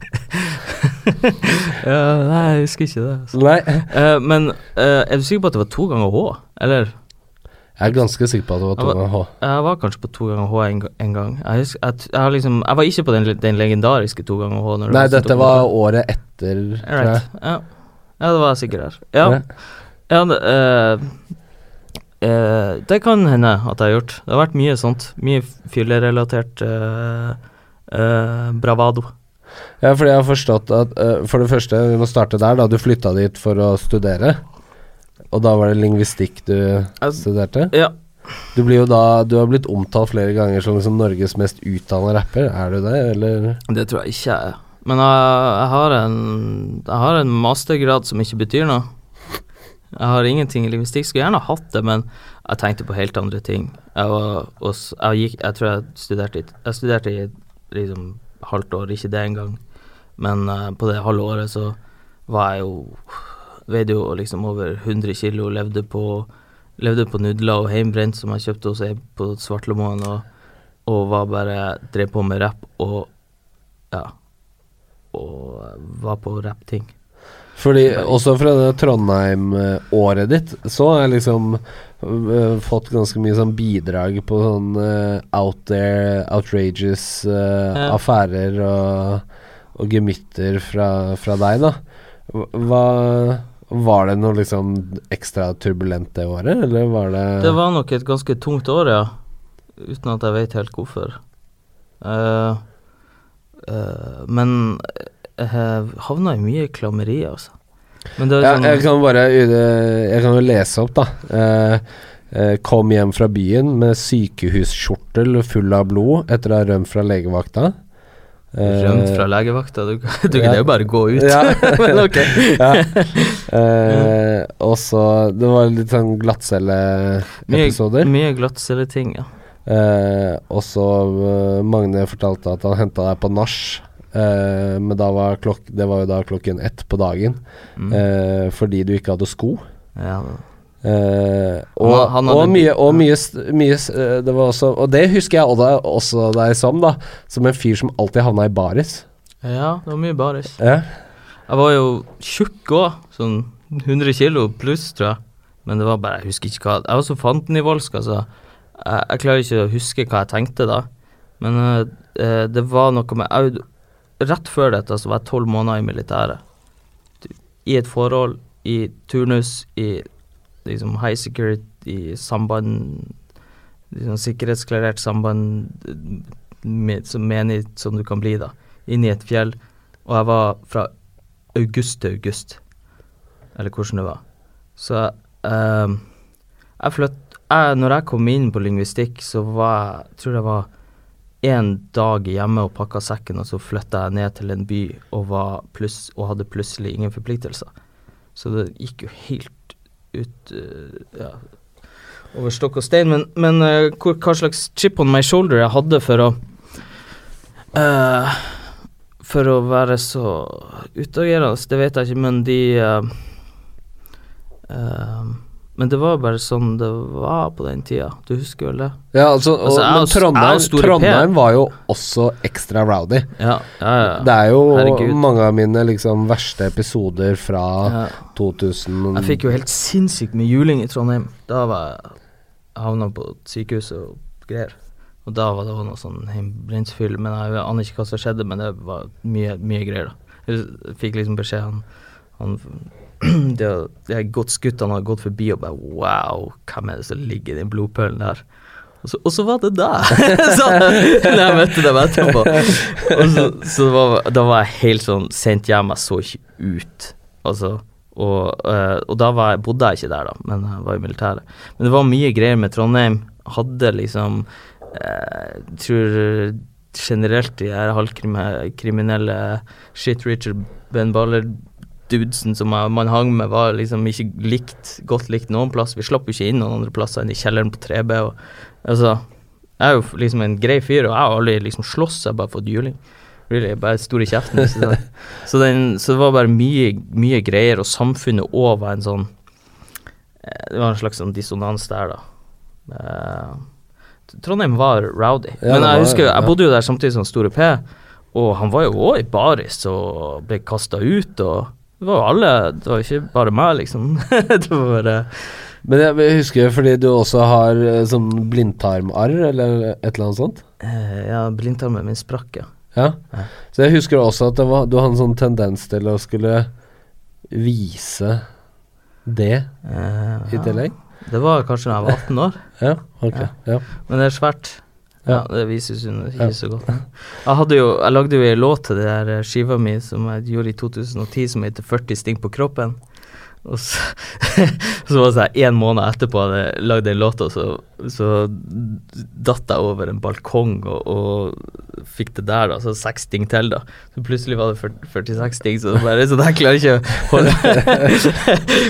uh, Nei, jeg husker ikke det altså. Nei uh, Men uh, er du sikker på at det var to ganger H? Eller? Jeg er ganske sikker på at det var to var, ganger H. Jeg var kanskje på to ganger H en, en gang jeg, husker, jeg, jeg, liksom, jeg var ikke på den, den legendariske to ganger H. Nei, det dette var H. Året etter right. ja. ja, det var jeg sikkert her Ja, ja. ja uh, Uh, det kan hende at jeg har gjort. Det har vært mye sånt. Mye fyllerelatert uh, uh, bravado. Ja, fordi jeg har forstått at uh, for det første, vi må starte der da. Du flyttet dit for å studere. Og da var det lingvistikk du uh, studerte. Ja. Du blir jo da, du har blitt omtalt flere ganger som liksom Norges mest utdannede rapper. Er du det, eller? Det tror jeg ikke jeg er. Men jeg, jeg, har en, jeg har en mastergrad som ikke betyr noe. Jeg har ingenting i lingvistikk, skulle gjerne ha hatt det, men jeg tenkte på helt andre ting. Jeg, var, også, jeg, gikk, jeg tror jeg studerte, jeg studerte i liksom, halvt år, ikke det engang. Men uh, på det halve året så var jeg jo, veide jo liksom over hundre kilo, levde på, levde på nudler og heimbrent som jeg kjøpte hos jeg på Svartlemoen, og, og var bare, drev på med rap og, ja, og var på rappting. Fordi også fra det Trondheim-året ditt, så har jeg liksom uh, fått ganske mye sånn bidrag på sånn uh, out there, outrageous uh, ja. affærer og, og gemytter fra, fra deg da. Hva, var det noe liksom ekstra turbulent det året, eller var det... Det var nok et ganske tungt år, ja. Uten at jeg vet helt hvorfor. Uh, uh, men... Jeg havna i mye klammeri altså. Men det er sånn ja, jeg kan bare jeg kan jo lese opp da eh, eh, kom hjem fra byen med sykehuskjortel full av blod etter å ha rømt fra legevakta eh, rømt fra legevakta du, du ja. Kan jo bare gå ut ja. men ok ja. eh, og så det var litt sånn glattcelle episoder mye, mye glattcelle ting ja. eh, og så Magne fortalte at han hentet deg på nars. Uh, men da var klok- det var jo da klokken ett på dagen mm. uh, fordi du ikke hadde sko ja. uh, og, han, han og mye, og mye, mye uh, det var også, og det husker jeg også, også deg som da som en fyr som alltid havna i baris ja, det var mye baris uh. jeg var jo tjukk også sånn hundre kilo pluss tror jeg men det var bare, jeg husker ikke hva jeg var så fantenivoldsk altså. jeg, jeg klarer ikke å huske hva jeg tenkte da men uh, uh, det var noe med jeg, rett før dette så var jeg tolv måneder i militæret. I et forhold, i turnus, i liksom high security, i samband, liksom sikkerhetsklarert samband, med, som menig som du kan bli da, inn i et fjell. Og jeg var fra august til august, eller hvordan det var. Så uh, jeg flytt, jeg, når jeg kom inn på lingvistikk, så var jeg, tror jeg var, en dag hjemme og pakket sekken og så flyttet jeg ned til en by og, var pluss, og hadde plutselig ingen forpliktelser så det gikk jo helt ut uh, ja, over stokk og stein men, men uh, hvor, hva slags chip on my shoulder jeg hadde for å uh, for å være så utagerende det vet jeg ikke men de uh, uh, men det var bare sånn det var på den tida. Du husker vel det? Ja, altså, og, altså jeg, men Trondheim, Trondheim var jo også ekstra rowdy. Ja, ja, ja. Det er jo herregud. Mange av mine liksom verste episoder fra ja. to tusen Jeg fikk jo helt sinnssykt med juling i Trondheim. Da var jeg havnet på sykehuset og greier. Og da var det også noe sånn heimbrentsfyll, men jeg aner ikke hva som skjedde, men det var mye, mye greier da. Jeg fikk liksom beskjed han, han det har gått skutt, han har gått forbi og bare, wow, hvem er det som ligger i den blodpølen der? Og så, og så var det der, så, når jeg møtte dem etterpå. Og så, så var, da var jeg helt sånn, sent hjem, jeg så ikke ut, altså, og, og da var jeg, bodde jeg ikke der da, men jeg var i militæret. Men det var mye greier med Trondheim, hadde liksom, jeg tror generelt de her halvkriminelle shit Richard Ben Ballard, dudesen som man hang med var liksom ikke likt, godt likt noen plass. Vi slapp jo ikke inn noen andre plasser enn i kjelleren på tre B. Og, altså, jeg er jo liksom en grei fyr, og jeg har aldri liksom slåss, jeg har bare fått juling. Really, jeg bare stor i kjeften. Så, så, den, så det var bare mye, mye greier, og samfunnet også var en sånn, det var en slags sånn dissonans der da. Uh, Trondheim var rowdy. Ja, men jeg husker, jeg bodde jo der samtidig som Store P, Och han var ju också I Baris och blev kastad ut och det var alla det var inte bara mig liksom det var det Men jeg husker fordi du også har sånn blindtarmarr eller et eller annet sånt. Ja, blindtarmen min sprakk, ja. Ja, så jeg husker også at det var, du hadde en sånn tendens til å skulle vise det ja, I tillegg. Det var kanskje når jeg var atten år. Ja, ok. Ja. Ja. Men det er svært. Ja, det vises jo ikke så godt. Jeg, hadde jo, jeg lagde jo en låt til det der skiva mi som jeg gjorde I tjueti ti som heter førti sting på kroppen. Och så, så var det så en månad efterpå hade lagde en låt och så så datta över en balkong och fick det där då så sex sting till då så plötsligt var det fyrtiosex sting så bara så där klarar inte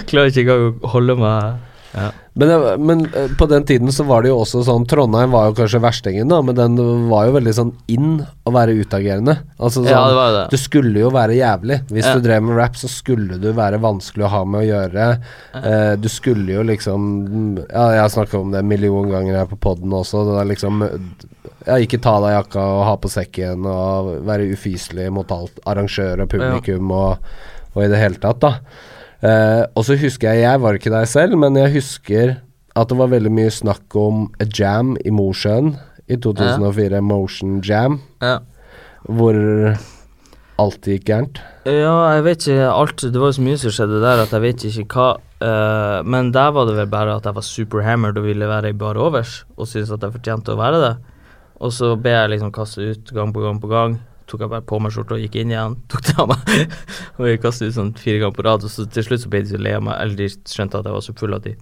klarar inte att hålla mig ja. men men på den tiden så var det ju också sån Trondheim var ju kanske värstingen då men den var ju väldigt sån in och vara utagerande alltså så ja, det var det. Du skulle ju vara jävlig. Hvis ja. Du drev med rap så skulle du vara vanskelig att ha med att göra. Ja. Du skulle ju liksom ja jag snackade om det en miljon gånger här på podden också det där liksom jag inte ta dig jacka och ha på säcken och vara ufyselig mot allt arrangörer och publikum och ja. Och I det hela tatt då. Uh, og så husker jeg, jeg var ikke der selv Men jeg husker at det var veldig mye snakk om A jam I Motion I to tusen og fire, ja. Motion jam ja. Hvor alt gikk gærent Ja, jeg vet ikke alt, det var jo så mye som skjedde der At jeg vet ikke hva uh, Men der var det vel bare at jeg var superhammered Og ville være I bar overs Og syntes at jeg fortjente å være det Og så ble jeg liksom kastet ut gang på gang på gang tog jag bara på mig skjorta och gick in igen tog det av mig och jag kastade ut sånt fyra gånger på rad och så till slut så blev det le mig eller skönta att jag var så full att de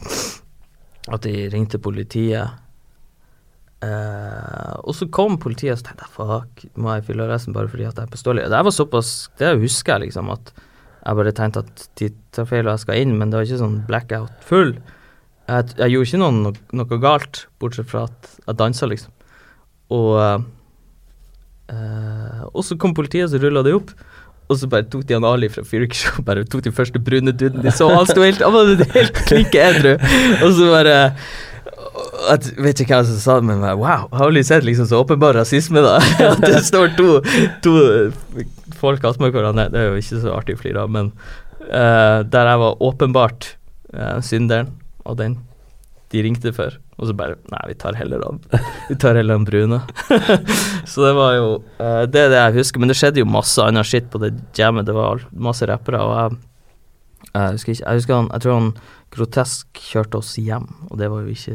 att de ringte politiet eh, och så kom politiet och tänkte fuck må jag fylla resten bara för att jag är på stålig det var så pass det jag huskar liksom att jag bara tänkte att de tar fel och jag ska in men det var inte sån blackout full jag, jag gjorde inte någon något galt bortsett från att jag dansade liksom och Uh, och så kom politiet så rullade det upp och så bara tog de en Ali från Fyrkesjö bara tog de första bruna duden de så allt helt av det helt klicka ädru och så bara att vet jag kanske sa men wow har du sett liksom så uppenbar rasism då att det står två två folk att man kan det är ju inte så artigt flera men uh, där jag var uppenbart uh, syndaren och den de ringte för och så bara nej vi tar heller dem. Vi tar heller en bruna. så det var ju uh, det är det jag huskar men det skedde ju massa annat shit på det jammet det var massa rappare och jag jag huskar inte jag huskar han jag tror han grotesk körde oss hem och det var ju inte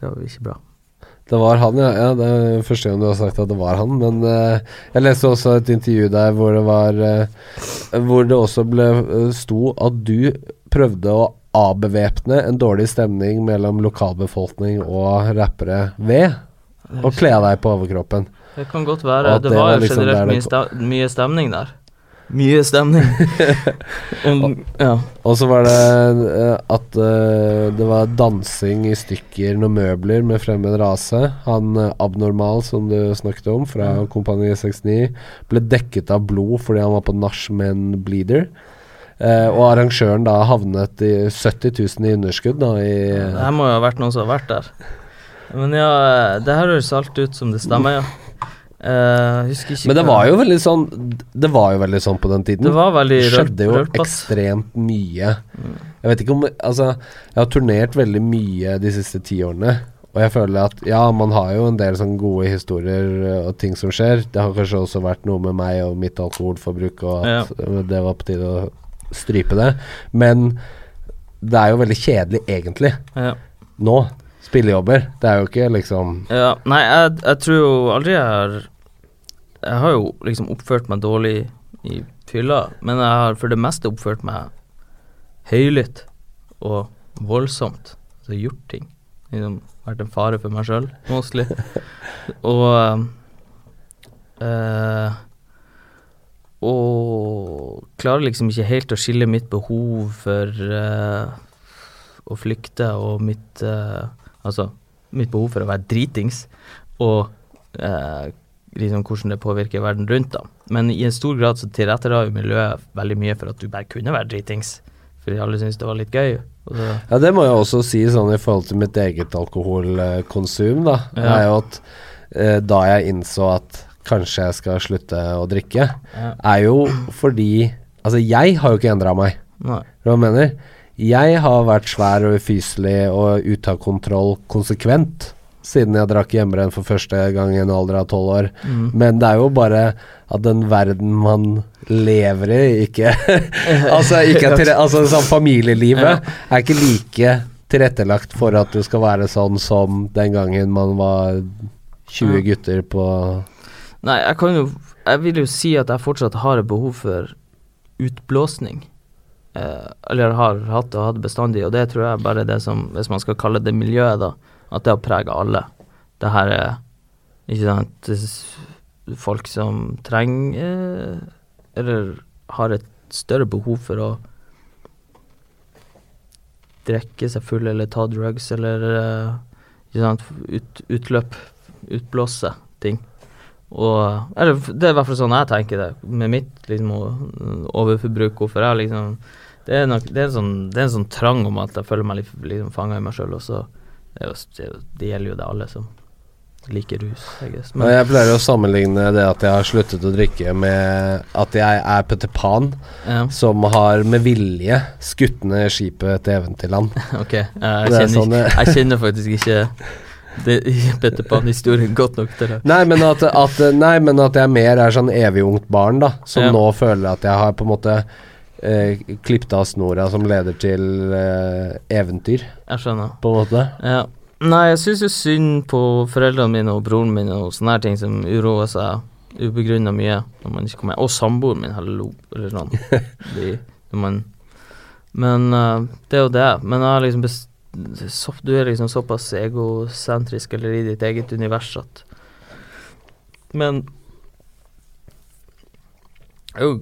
det var ju inte bra. Det var han ja, ja det är första gången du har sagt att det var han men uh, jag läste också ett intervju där hvor det var uh, hvor det också blev uh, stod att du prövde att avbevæpne en dårlig stemning mellom lokalbefolkning og rappere ved og kle deg på overkroppen. Det kan godt være. Det, det var jo liksom generelt mye, sta- mye stemning der. Mye stemning. um, og, ja. Og så var det uh, at uh, det var dansing I stykker og møbler med fremmed rase. Han uh, Abnormal som du snakket om fra mm. Kompani sekstini ble dekket av blod fordi han var på nach med en bleeder. Uh, og arrangøren da havnet I sytti tusen I underskudd da I ja, det her må jo ha vært noen som har vært der men ja, det her høres alt ut som det stemmer ja uh, husker ikke men det var jo veldig sånn det var jo veldig sånn på den tiden det var veldig rørt skjedde jo rørpass. Ekstremt mye jeg vet ikke om altså, jeg har turnert veldig mye de siste ti årene Og jeg føler at, ja, man har jo en del sånne gode historier og ting som skjer det har kanskje også vært noe med meg og mitt alkoholforbruk og at ja. Det var på tide å strype det men det er jo veldig kjedelig egentlig ja. Nå, spillejobber det er jo ikke liksom ja, nei, jeg, jeg tror jo aldri jeg har jeg har jo liksom oppført meg dårlig I fylla men jeg har for det meste oppført meg høylytt og voldsomt så gjort ting liksom, vært en fare for meg selv mostly og øh og klarer liksom ikke helt å skille mitt behov for uh, å flykte og mitt uh, altså mitt behov for å være dritings og uh, liksom hvordan det påvirker verden rundt da men I en stor grad så tilrettelegger jo miljøet veldig mye for at du bare kunne være dritings fordi alle synes det var litt gøy ja det må jeg også si sånn I forhold til mitt eget alkoholkonsum da ja. Er jo at uh, da jeg innså at kanskje jeg skal slutte å drikke, ja. Er jo fordi, altså jeg har jo ikke endret meg. Nei. Hva mener? Jeg har vært svær og ufyselig og ut av kontroll konsekvent siden jeg drakk hjemmeren for første gang I en alder av tolv år. Mm. Men det er jo bare at den verden man lever I, ikke, altså, ikke til, altså sånn familielivet, er ikke like tilrettelagt for at du skal være sånn som den gangen man var tjue gutter på... Nei, jeg kan jo, jeg vil jo si at jeg fortsatt har et behov for utblåsning. Eh, eller har hatt og hatt bestandig, og det tror jeg bare det som, hvis man skal kalle det miljøet da, at det har preget alle. Det her er, ikke sant, folk som trenger, eller har et større behov for å drekke seg full, eller ta drugs, eller ikke sant, ut, utløp, utblåse ting. Og, eller, det er I hvert fall sånn jeg tenker det med mitt liksom, overforbruk hvorfor jeg liksom det er, nok, det, er sånn, det er en sånn trang om at jeg føler meg litt liksom, fanget I meg selv og så, det, jo, det gjelder jo det alle som liker rus jeg, men... jeg pleier å sammenligne det at jeg har sluttet å drikke med at jeg er Peter Pan ja. Som har med vilje skuttende skipet til Eventyrland ok, jeg, jeg, kjenner, sånn, jeg... jeg kjenner faktisk ikke det Peter Pan-historien godt nok til det. Nei, men at, at, nei, men at jeg mer er sånn evig ungt barn da, som ja. Nå føler at jeg har på en måte eh, klippet av snora som leder til eh, eventyr. Jeg skjønner. På en måte. Ja. Nei, jeg synes jo synd på foreldrene mine og broren min og sånne her ting som uroer seg ubegrunnet mye når man ikke kommer. Og samboeren min, hallo, eller sånn. De, man, men uh, det er jo det. Men jeg har liksom bestemt Så, du er liksom såpass egocentrisk eller I ditt eget univers at men jeg er jo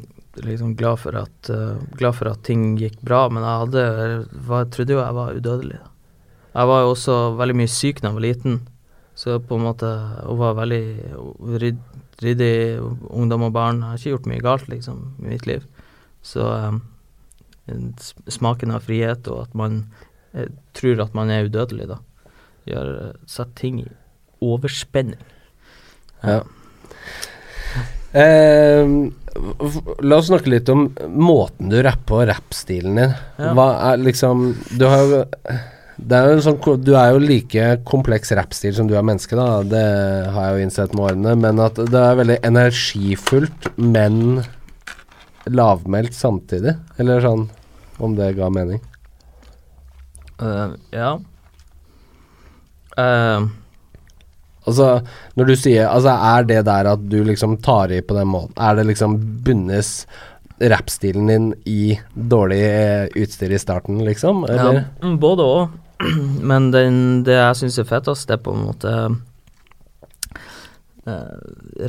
liksom glad for at uh, glad for at ting gikk bra men jeg hadde, var, trodde jo jeg var udødelig da. Jeg var jo også veldig mye syk når jeg var liten så på en måte jeg var veldig rydd, ryddig ungdom og barn jeg har ikke gjort mye galt liksom I mitt liv så um, smaken av frihet og at man Jeg tror at man er udødelig da Gjør satt ting I overspenning Ja, ja. Eh, La oss snakke litt om Måten du rapper og rappstilen din ja. Hva er liksom Du, har, det er jo sånn, du er jo like kompleks rappstil Som du er menneske da Det har jeg jo innsett med årene Men at det er veldig energifullt Men lavmelt samtidig Eller sånn Om det ga mening Uh, ja uh, Altså Når du sier altså, Er det der at du liksom tar I på den måten Er det liksom bunnes Rappstilen din I dårlig utstyr I starten liksom eller? Ja, både og Men den, det jeg synes er fett Det er på en måte uh,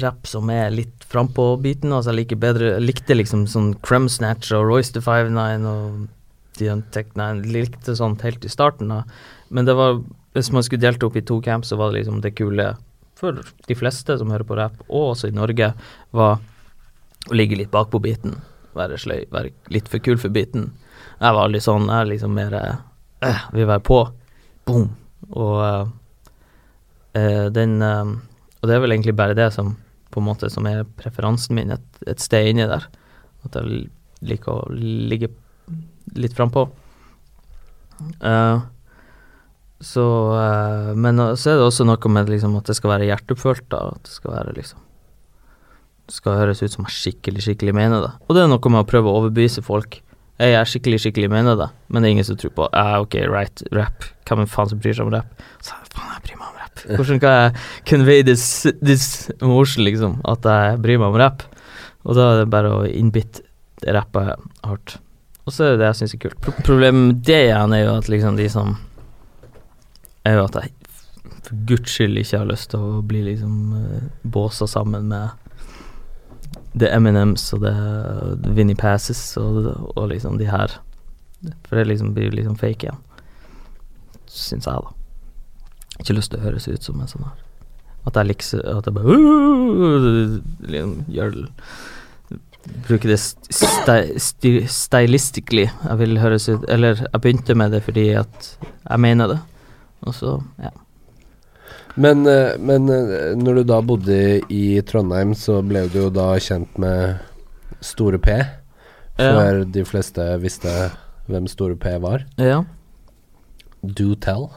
Rapp som er litt frem på biten altså, jeg liker bedre, likte liksom sånn Crumb Snatch og Royce the five nine og Jeg likte sånt helt I starten da. Men det var, hvis man skulle delt opp I to camps Så var det liksom det kule For de fleste som hører på rap Og også I Norge Var å ligge litt bak på biten Være sløy, være litt for kul for biten Jeg var aldri sånn Jeg liksom mer øh, vil være på Boom Og øh, den øh, Og det er vel egentlig bare det som På en måte som er preferansen min Et, et sted inni der At jeg liker å ligge litt frampå uh, så uh, men uh, så er det også noe med liksom, at det skal være hjerteoppfølt da, at det skal være liksom det skal høres ut som jeg skikkelig, skikkelig mener det og det er noe med å prøve å overbevise folk jeg er skikkelig, skikkelig mener det men det er ingen som tror på, ah, ok, right, rap hvem faen som bryr seg om rap så faen jeg bryr meg om rap hvordan kan jeg convey this, this emotion liksom, at jeg bryr meg om rap og da er det bare å innbitte rappet hardt Og så er det det jeg synes er kult. Problemet med det igjen er jo at liksom de som er jo at jeg for Guds skyld ikke har lyst til å bli liksom uh, båset sammen med The M and M's og The, the Winnie Passes og, og liksom de her. For det liksom blir liksom fake igjen. Synes jeg da. Ikke lyst til å høres ut som en sånn her. At jeg liksom, at jeg bare uh, liksom, gjør det. Bruker det sti- sti- stylistically jeg vil høres ut eller jeg begynte med det fordi at jeg mener det og så ja Men, men når du da bodde i Trondheim så blev du jo da kjent med Store P for ja. De fleste visste hvem Store P var. Ja. Do tell.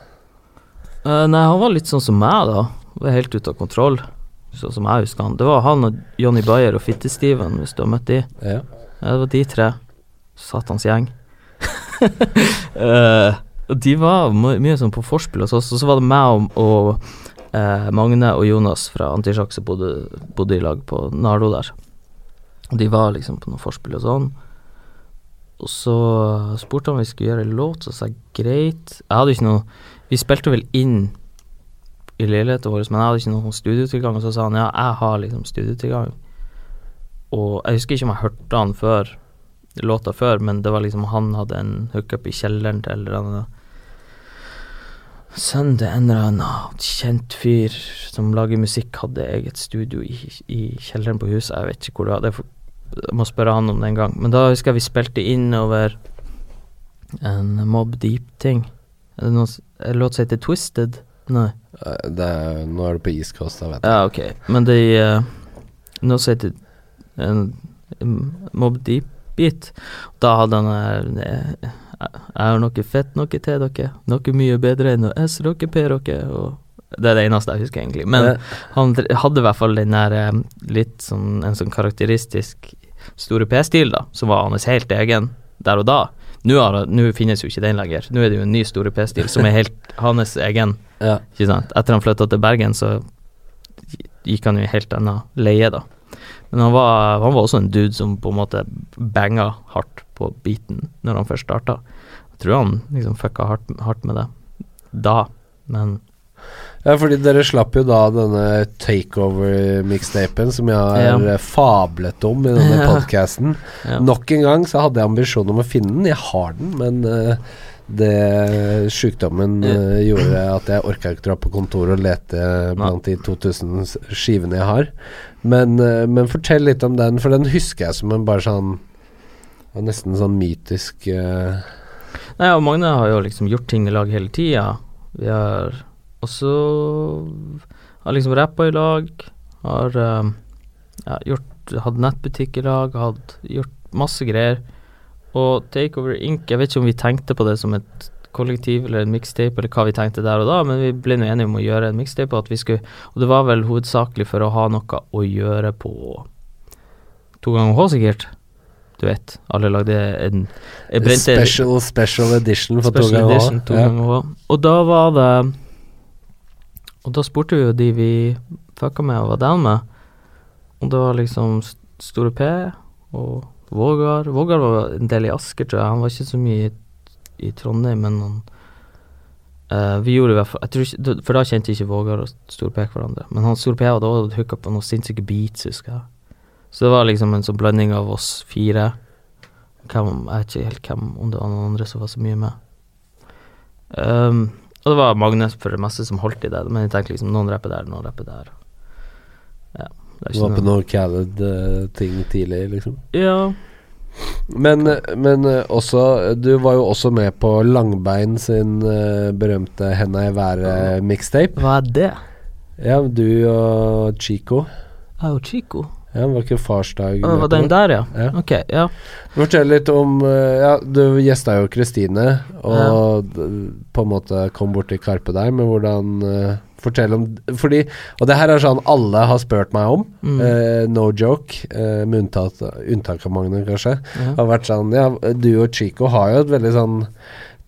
Uh, nei, han var litt sånn som meg da. Var helt ute av kontroll. Sånn som jeg husker han. Det var han og Johnny Bayer og Fitte-Steven, hvis du har møtt de. Ja. Ja, det var de tre. Satans gjeng. uh, de var my- mye sånn på forspill og så, så var det meg og, og uh, Magne og Jonas fra Antishock som bodde, bodde i lag på Nardo der. Og de var liksom på noen forspill og sånn. Og så spurte han om vi skulle gjøre en låt, så sa jeg greit. Jeg hadde ikke noe... Vi spilte vel inn i leiligheten vår, men jeg hadde ikke noen studietilgang, og så sa han, ja, jeg har liksom studietilgang. Og jeg husker ikke om jeg hørte han før, låta før, men det var liksom, han hadde en hookup i kjelleren til eller annet. Søndag en eller annen kjent fyr som lager musikk hadde eget studio i, i kjelleren på huset, jeg vet ikke hvor det var, det for, jeg må spørre han om det en gang. Men da husker jeg vi spilte inn over en Mobb Deep ting. Er det noen en låt som heter Twisted? Nei. Det er, nå er det på East Coast, jeg vet. Ja, ok. Men det er uh, noe som heter en, en Mobb Deep beat. Da hadde han uh, er noe fett, noe til dere, noe mye bedre enn S, dere, P, dere. Og det er det eneste jeg husker egentlig. Men det. Han hadde i hvert fall den der uh, litt sånn, en sånn karakteristisk Store P-stil da, som var hans helt egen der og da. Nu har nu finns ju inte den längre. Nu är det ju en ny Store P-stil som är helt hans egen. Ja. Inte sant? Efter han flyttade till Bergen så gick han ju helt annan leje då. Men han var han var också en dude som på något sätt banga hårt på biten när han först startade. Jag tror han liksom fucka hårt hårt med det. Då, men ja, fordi dere slapp jo da denne takeover-mixtapen som jeg har ja. Fablet om i denne ja. Podcasten. Ja. Nok en gang så hadde jeg ambisjon om å finne den. Jeg har den, men uh, det sykdommen uh, gjorde at jeg orket ikke dra på kontoret og lete blant de to tusen skivene jeg har. Men, uh, men fortell litt om den, for den husker jeg som en bare sånn, nesten sånn mytisk... Uh Nei, og Magne har jo liksom gjort ting i lag hele tiden. Vi har... Og så har liksom rappet i lag, har um, ja, gjort, hatt nettbutikk i lag, hatt, gjort masse greier. Og Takeover Inc, jeg vet ikke om vi tenkte på det som et kollektiv eller en mixtape, eller hva vi tenkte der og da, men vi ble enige om å gjøre en mixtape, og, at vi skulle, og det var vel hovedsakelig for å ha noe å gjøre på to ganger H sikkert. Du vet, alle lagde en... Special, special edition for to ganger H. Edition, to ja. Ganger H. Og da var det... Og da spurte vi jo de vi fucka med og var down med. Og det var liksom Store P og Vogar. Vogar var en del i Asker, tror jeg. Han var ikke så mye i, i Trondheim, men han, uh, vi gjorde i hvert fall... Jeg tror ikke, for da kjente ikke Vogar og Store P hverandre. Men han Store P hadde også hooket på noen sinnssyke beats, husker jeg. Så det var liksom en sånn blanding av oss fire. Hvem, jeg vet ikke helt hvem, om det var noen andre som var så mye med. Um... Og det var Magne for det meste som holdt i det, men jeg tenkte liksom, noen rapper der, noen rapper der. Ja, det er ikke noe. Du var på noen Khaled-ting uh, tidlig, liksom? Ja. Men, men også, du var jo også med på Langbein sin uh, berømte Henda i været-mixtape. Hva er det? Ja, du og Chico. Ja, og Chico. Ja, det var ikke farsdag. Åh, var den der, ja? Ja. Ok, ja. Fortell litt om, ja, du gjestet jo Kristine, og ja. På en måte kom bort til Karpe Diem, men hvordan, uh, fortell om, fordi, og det her er sånn alle har spørt meg om, mm. uh, no joke, uh, med unntatt, unntak av Magne kanskje, ja. Har vært sånn, ja, du og Chico har jo et veldig sånn,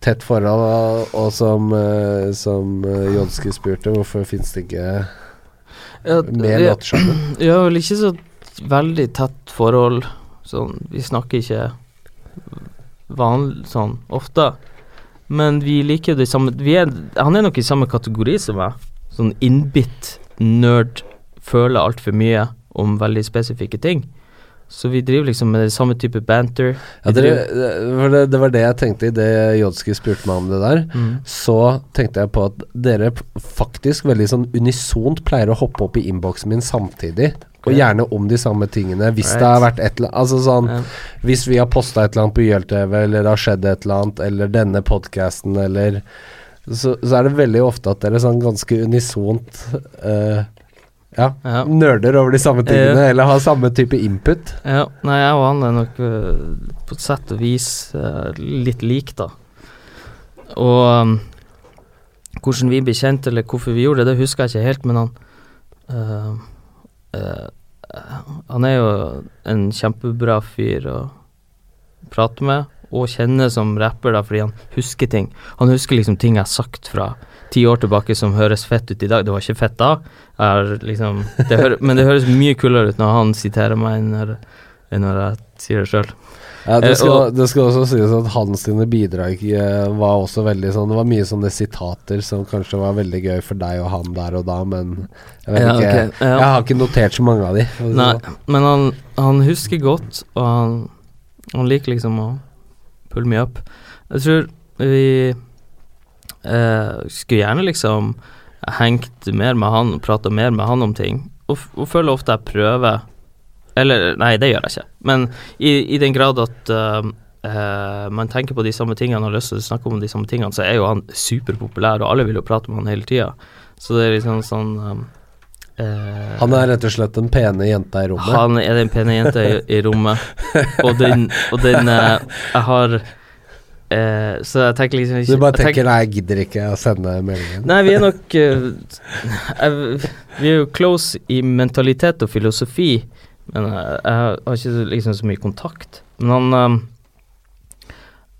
tett forhold, og, og som, uh, som uh, Jodski spurte, hvorfor finnes det ikke ja, mer låter sammen? Ja, vel ikke så väldigt tätt förhåll sån vi snackar inte van sån ofta men vi liker det samma vi är han är nog i samma kategori som jag sån inbit nerd føler allt för mycket om väldigt specifika ting så vi driver liksom med samma type banter. Ja, det, for det, det var det jeg tenkte i det Jodski spurte meg om det der mm. Så tenkte jeg på at dere faktisk veldig sånn unisont pleier å hoppe opp i inboxen min samtidig og gjerne om de samme tingene hvis right. det har vært et eller annet altså sånn, yeah. hvis vi har postet et eller annet på J L T V eller det har skjedd et eller annet eller denne podcasten eller så, så er det veldig ofte at det er sånn ganske unisont uh, ja, ja, nørder over de samme tingene uh, eller har samme type input. Ja, nei, jeg og han er nok uh, på et sett og vis uh, litt lik da. Og um, hvordan vi ble kjent eller hvorfor vi gjorde det, det husker jeg ikke helt, men han uh, uh, han er jo en kjempebra fyr å prate med og kjenne som rapper da, fordi han husker ting. Han husker liksom ting jeg har sagt fra ti år tilbake som høres fett ut i dag. Det var ikke fett da, er liksom, det hører, men det høres mye kulere ut når han siterer meg enn når, når jeg sier det selv. Ja, det skal, og, det skal også sies at hans sine bidrag var også veldig sånn, det var mye sånne sitater som kanskje var veldig gøy for deg og han der og da, men jeg vet ja, ikke, okay, ja. Jeg har ikke notert så mange av de. Nei, men han, han husker godt, og han, han liker liksom å pull me up. Jeg tror vi eh, skulle gjerne liksom hengt mer med han, pratet mer med han om ting, og, og føler ofte jeg prøver. Eller, nei, det gjør jeg ikke. Men i, i den grad at uh, uh, man tenker på de samme tingene og har lyst til å snakke om de samme tingene, så er jo han superpopulær, og alle vil jo prate med han hele tiden. Så det er liksom sånn... Um, uh, han er rett og slett den pene jenta i rommet. Han er den pene jenta i, i rommet. Og den... Og den uh, jeg har... Uh, så jeg tenker liksom... Ikke, du bare tenker, tenker, nei, jeg gidder ikke å sende meldingen. Nei, vi er nok... Uh, jeg, vi er jo close i mentalitet og filosofi, men jeg, jeg har ikke liksom så mye kontakt. Men han, um,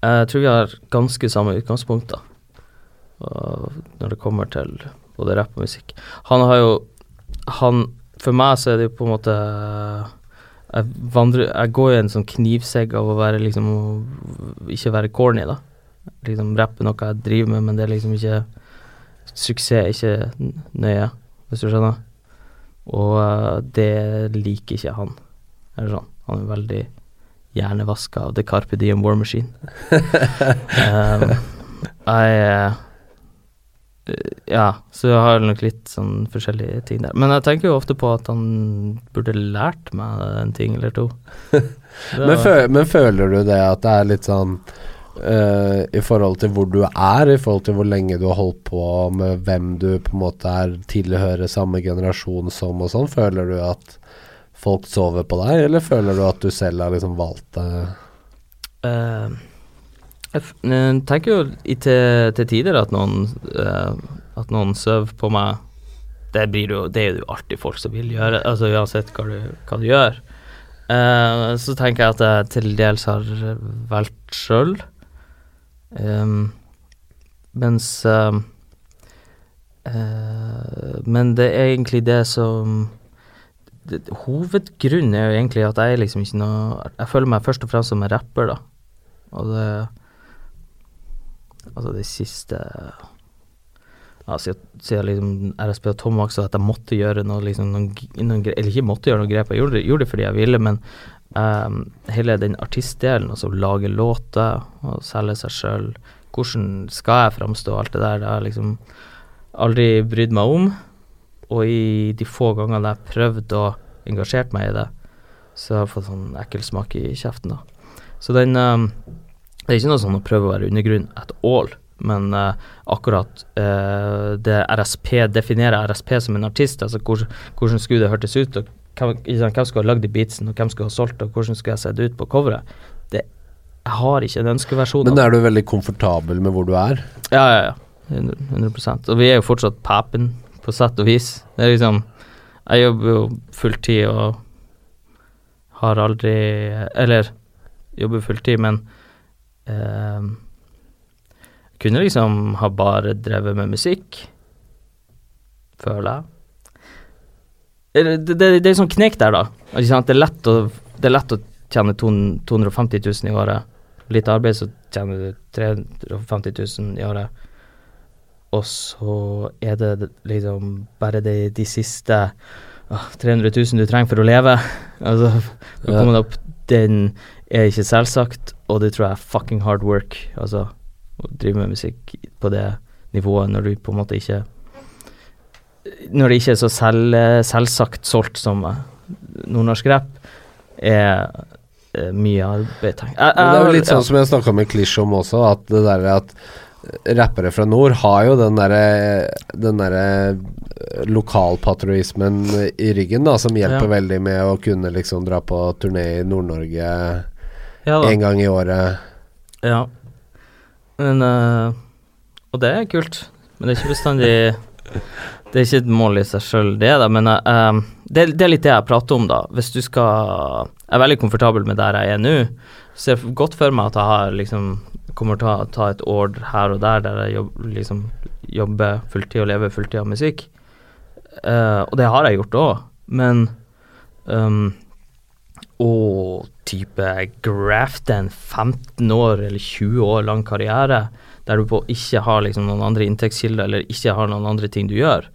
jeg tror vi har ganske samme utgangspunkt da, og når det kommer til både rap og musikk. Han har jo, han, for meg så er det jo på en måte, jeg, vandrer, jeg går jo en sånn knivsegg av å være liksom, ikke være corny da. Liksom rap er noe jeg driver med, men det er liksom ikke, suksess er ikke nøye, hvis du skjønner. Og det liker ikke han. Eller sånn. Han er veldig hjernevasket av The Karpe Diem War Machine. um, jeg, ja, så jeg har nok litt sånn forskjellige ting der. Men jeg tenker jo ofte på at han burde lært meg en ting eller to. men, føl- men føler du det at det er litt sånn... Uh, i forhold til hvor du er, i forhold til hvor lenge du har holdt på med hvem du på en måte er, tilhører samme generasjon som og sånn, føler du at folk sover på deg, eller føler du at du selv har liksom valgt det? Uh, jeg, f- jeg tenker jo i til, til tider at noen uh, at noen søver på meg. Det, blir jo, det er jo alltid folk som vil gjøre, altså uansett hva du, hva du gjør. Uh, så tenker jeg at jeg til dels har valgt selv. Um, mens um, uh, men det er egentlig det som det, hovedgrunnen er jo egentlig at jeg er liksom ikke noe, jeg føler meg først og fremst som en rapper da, og det altså det siste ja, siden liksom R S P og Tommax, at jeg måtte gjøre noe liksom, noen, noen, eller ikke måtte gjøre noen grep, jeg gjorde, gjorde det fordi jeg ville, men Um, hele den artistdelen, altså lage låter og selge seg selv, hvordan skal jeg fremstå, alt det der, det har jeg liksom aldri brydd meg om, og i de få gangene jeg prøvde og engasjert meg i det, så har jeg fått sånn ekkel smak i kjeften da. Så den um, det er ikke noe sånn å prøve å være undergrunn at all, men uh, akkurat uh, det R S P definerer R S P som en artist, altså hvordan, hvordan skulle det hørtes ut, og Hvem, hvem skal ha lagd i beatsen, og hvem skal ha solgt, og hvordan skal jeg se det ut på coveret. Det, jeg har ikke en ønskeversjon. Men er du veldig komfortabel med hvor du er? Ja, ja, ja. hundre prosent. Og vi er jo fortsatt papen, på sett og vis. Det er liksom, jeg jobber jo fulltid, og har aldri, eller jobber fulltid, men eh, kunne liksom ha bare drevet med musikk, føler jeg. Det, det, det er en sånn knek der da, ikke sant? Det er lett å, det er lett å tjene to hundre og femti tusen i året, litt arbeid så tjener du tre hundre og femti tusen i året, og så er det liksom bare de, de siste oh, tre hundre tusen du trenger for å leve, altså du kommer opp, den er ikke selvsagt, og det tror jeg er fucking hard work, altså å drive med musikk på det nivået når du på en måte ikke når det ikke er så selv, selvsagt solgt som nordnorsk rap er, er mye arbeid. Jeg, jeg, det er jo litt sånn som jeg snakket med Klisjom også, at det der at rappere fra nord har jo den der den der lokalpatriotismen i ryggen da, som hjelper ja. Veldig med å kunne liksom dra på turné i Nord-Norge ja, en gang i året. Ja. Men uh, og det er kult, men det er ikke bestandig det er ikke et mål i seg selv det da, men uh, det, det er litt det jeg prater om da. Hvis du skal jeg er veldig komfortabel med der jeg er nå, så er det godt for meg at jeg har liksom kommer ta ta ett år här och där där jag jobb, liksom jobbar fulltid och lever fulltid av musik. Uh, och det har jag gjort då, men um, och typ graft en femton år eller tjugo år lång karriär där du på inte har liksom någon andra intäktskilda eller inte har någon andra ting du gör.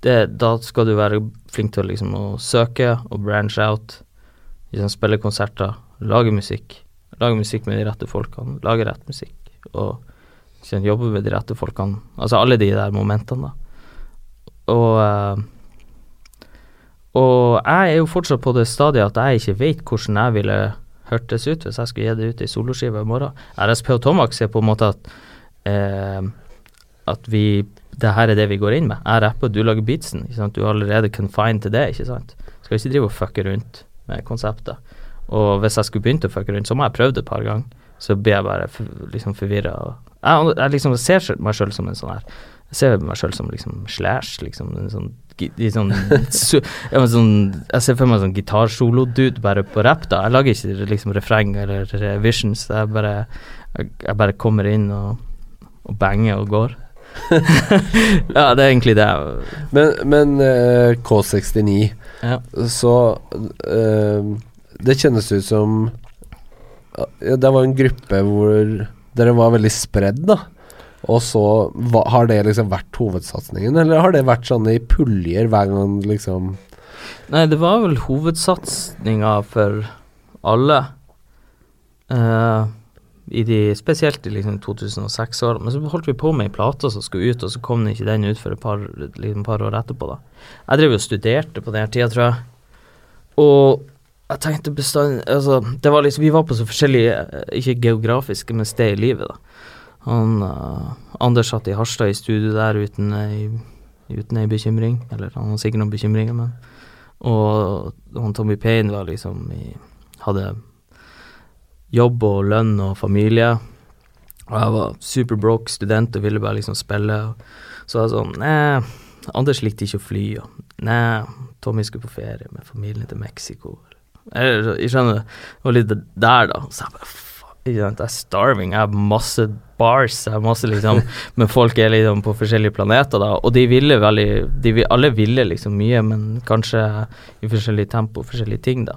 Det då ska du vara flink till liksom att söka och branch out, liksom spela konserter, laga musik. Laga musik med de rette folkene, laga rett musikk, og sen jobbe med de rette folkene. Altså alle de der momentene da. Og, og jeg er jo fortsatt på det stadiet at jeg ikke vet hvordan jeg ville hørtes ut hvis jeg skulle gjøre det ut i soloskive i morgen. R S P og Tommax er på en måte at, eh, at vi, det her er det vi går inn med. Jeg rapper, du lager beatsen, ikke sant? Du er allerede confined til det, ikke sant? Skal ikke drive og fucke rundt med konseptet. Og hvis jeg skulle begynt å fucke rundt, så må jeg prøve det et par ganger. Så blir jeg bare for, liksom forvirret. Jeg, jeg liksom ser meg selv som en sånn her. Jeg ser meg selv som liksom slash, liksom. En sånn, en sånn, en sånn, jeg ser for meg en sånn gitarsolo-dude bare på rap da. Jeg lager ikke liksom refreng eller visions. Jeg bare, jeg, jeg bare kommer inn og, og banger og går. Ja, det er egentlig det. Men, men uh, K sekstini, ja. Så... Uh, det kjennes ut som ja, det var en gruppe hvor dere var veldig spredd da. Og så va, har det liksom vært hovedsatsningen, eller har det vært sånn i puljer hver gang liksom? Nei, det var vel hovedsatsningen for alle uh, i de, spesielt i liksom to tusen og seks år. Men så holdt vi på med en plate som skulle ut, og så kom den ikke den ut for et par, liksom, par år etterpå da. Jeg drev og studerte på den her tiden, tror jeg. Og jeg tenkte bestandig, altså, det var liksom, vi var på så forskjellige, ikke geografiske, men sted i livet da. Han, uh, Anders satt i Harstad i studio der uten en, uten en bekymring, eller han var sikkert noen bekymringer, men, og han Tommy Payne var liksom, i, hadde jobb og lønn og familie, og jeg var super broke student og ville bare liksom spille, og så var jeg sånn, nei, Anders likte ikke å fly, og nei, Tommy skulle på ferie med familien til Mexico, eller jeg skjønner og litt der da så jeg bare fuck, ikke sant, jeg er starving, jeg har masse bars, jeg har masse liksom men folk er liksom på forskjellige planeter da, og de ville veldig, de, alle ville liksom mye, men kanskje i forskjellig tempo, forskjellige ting da.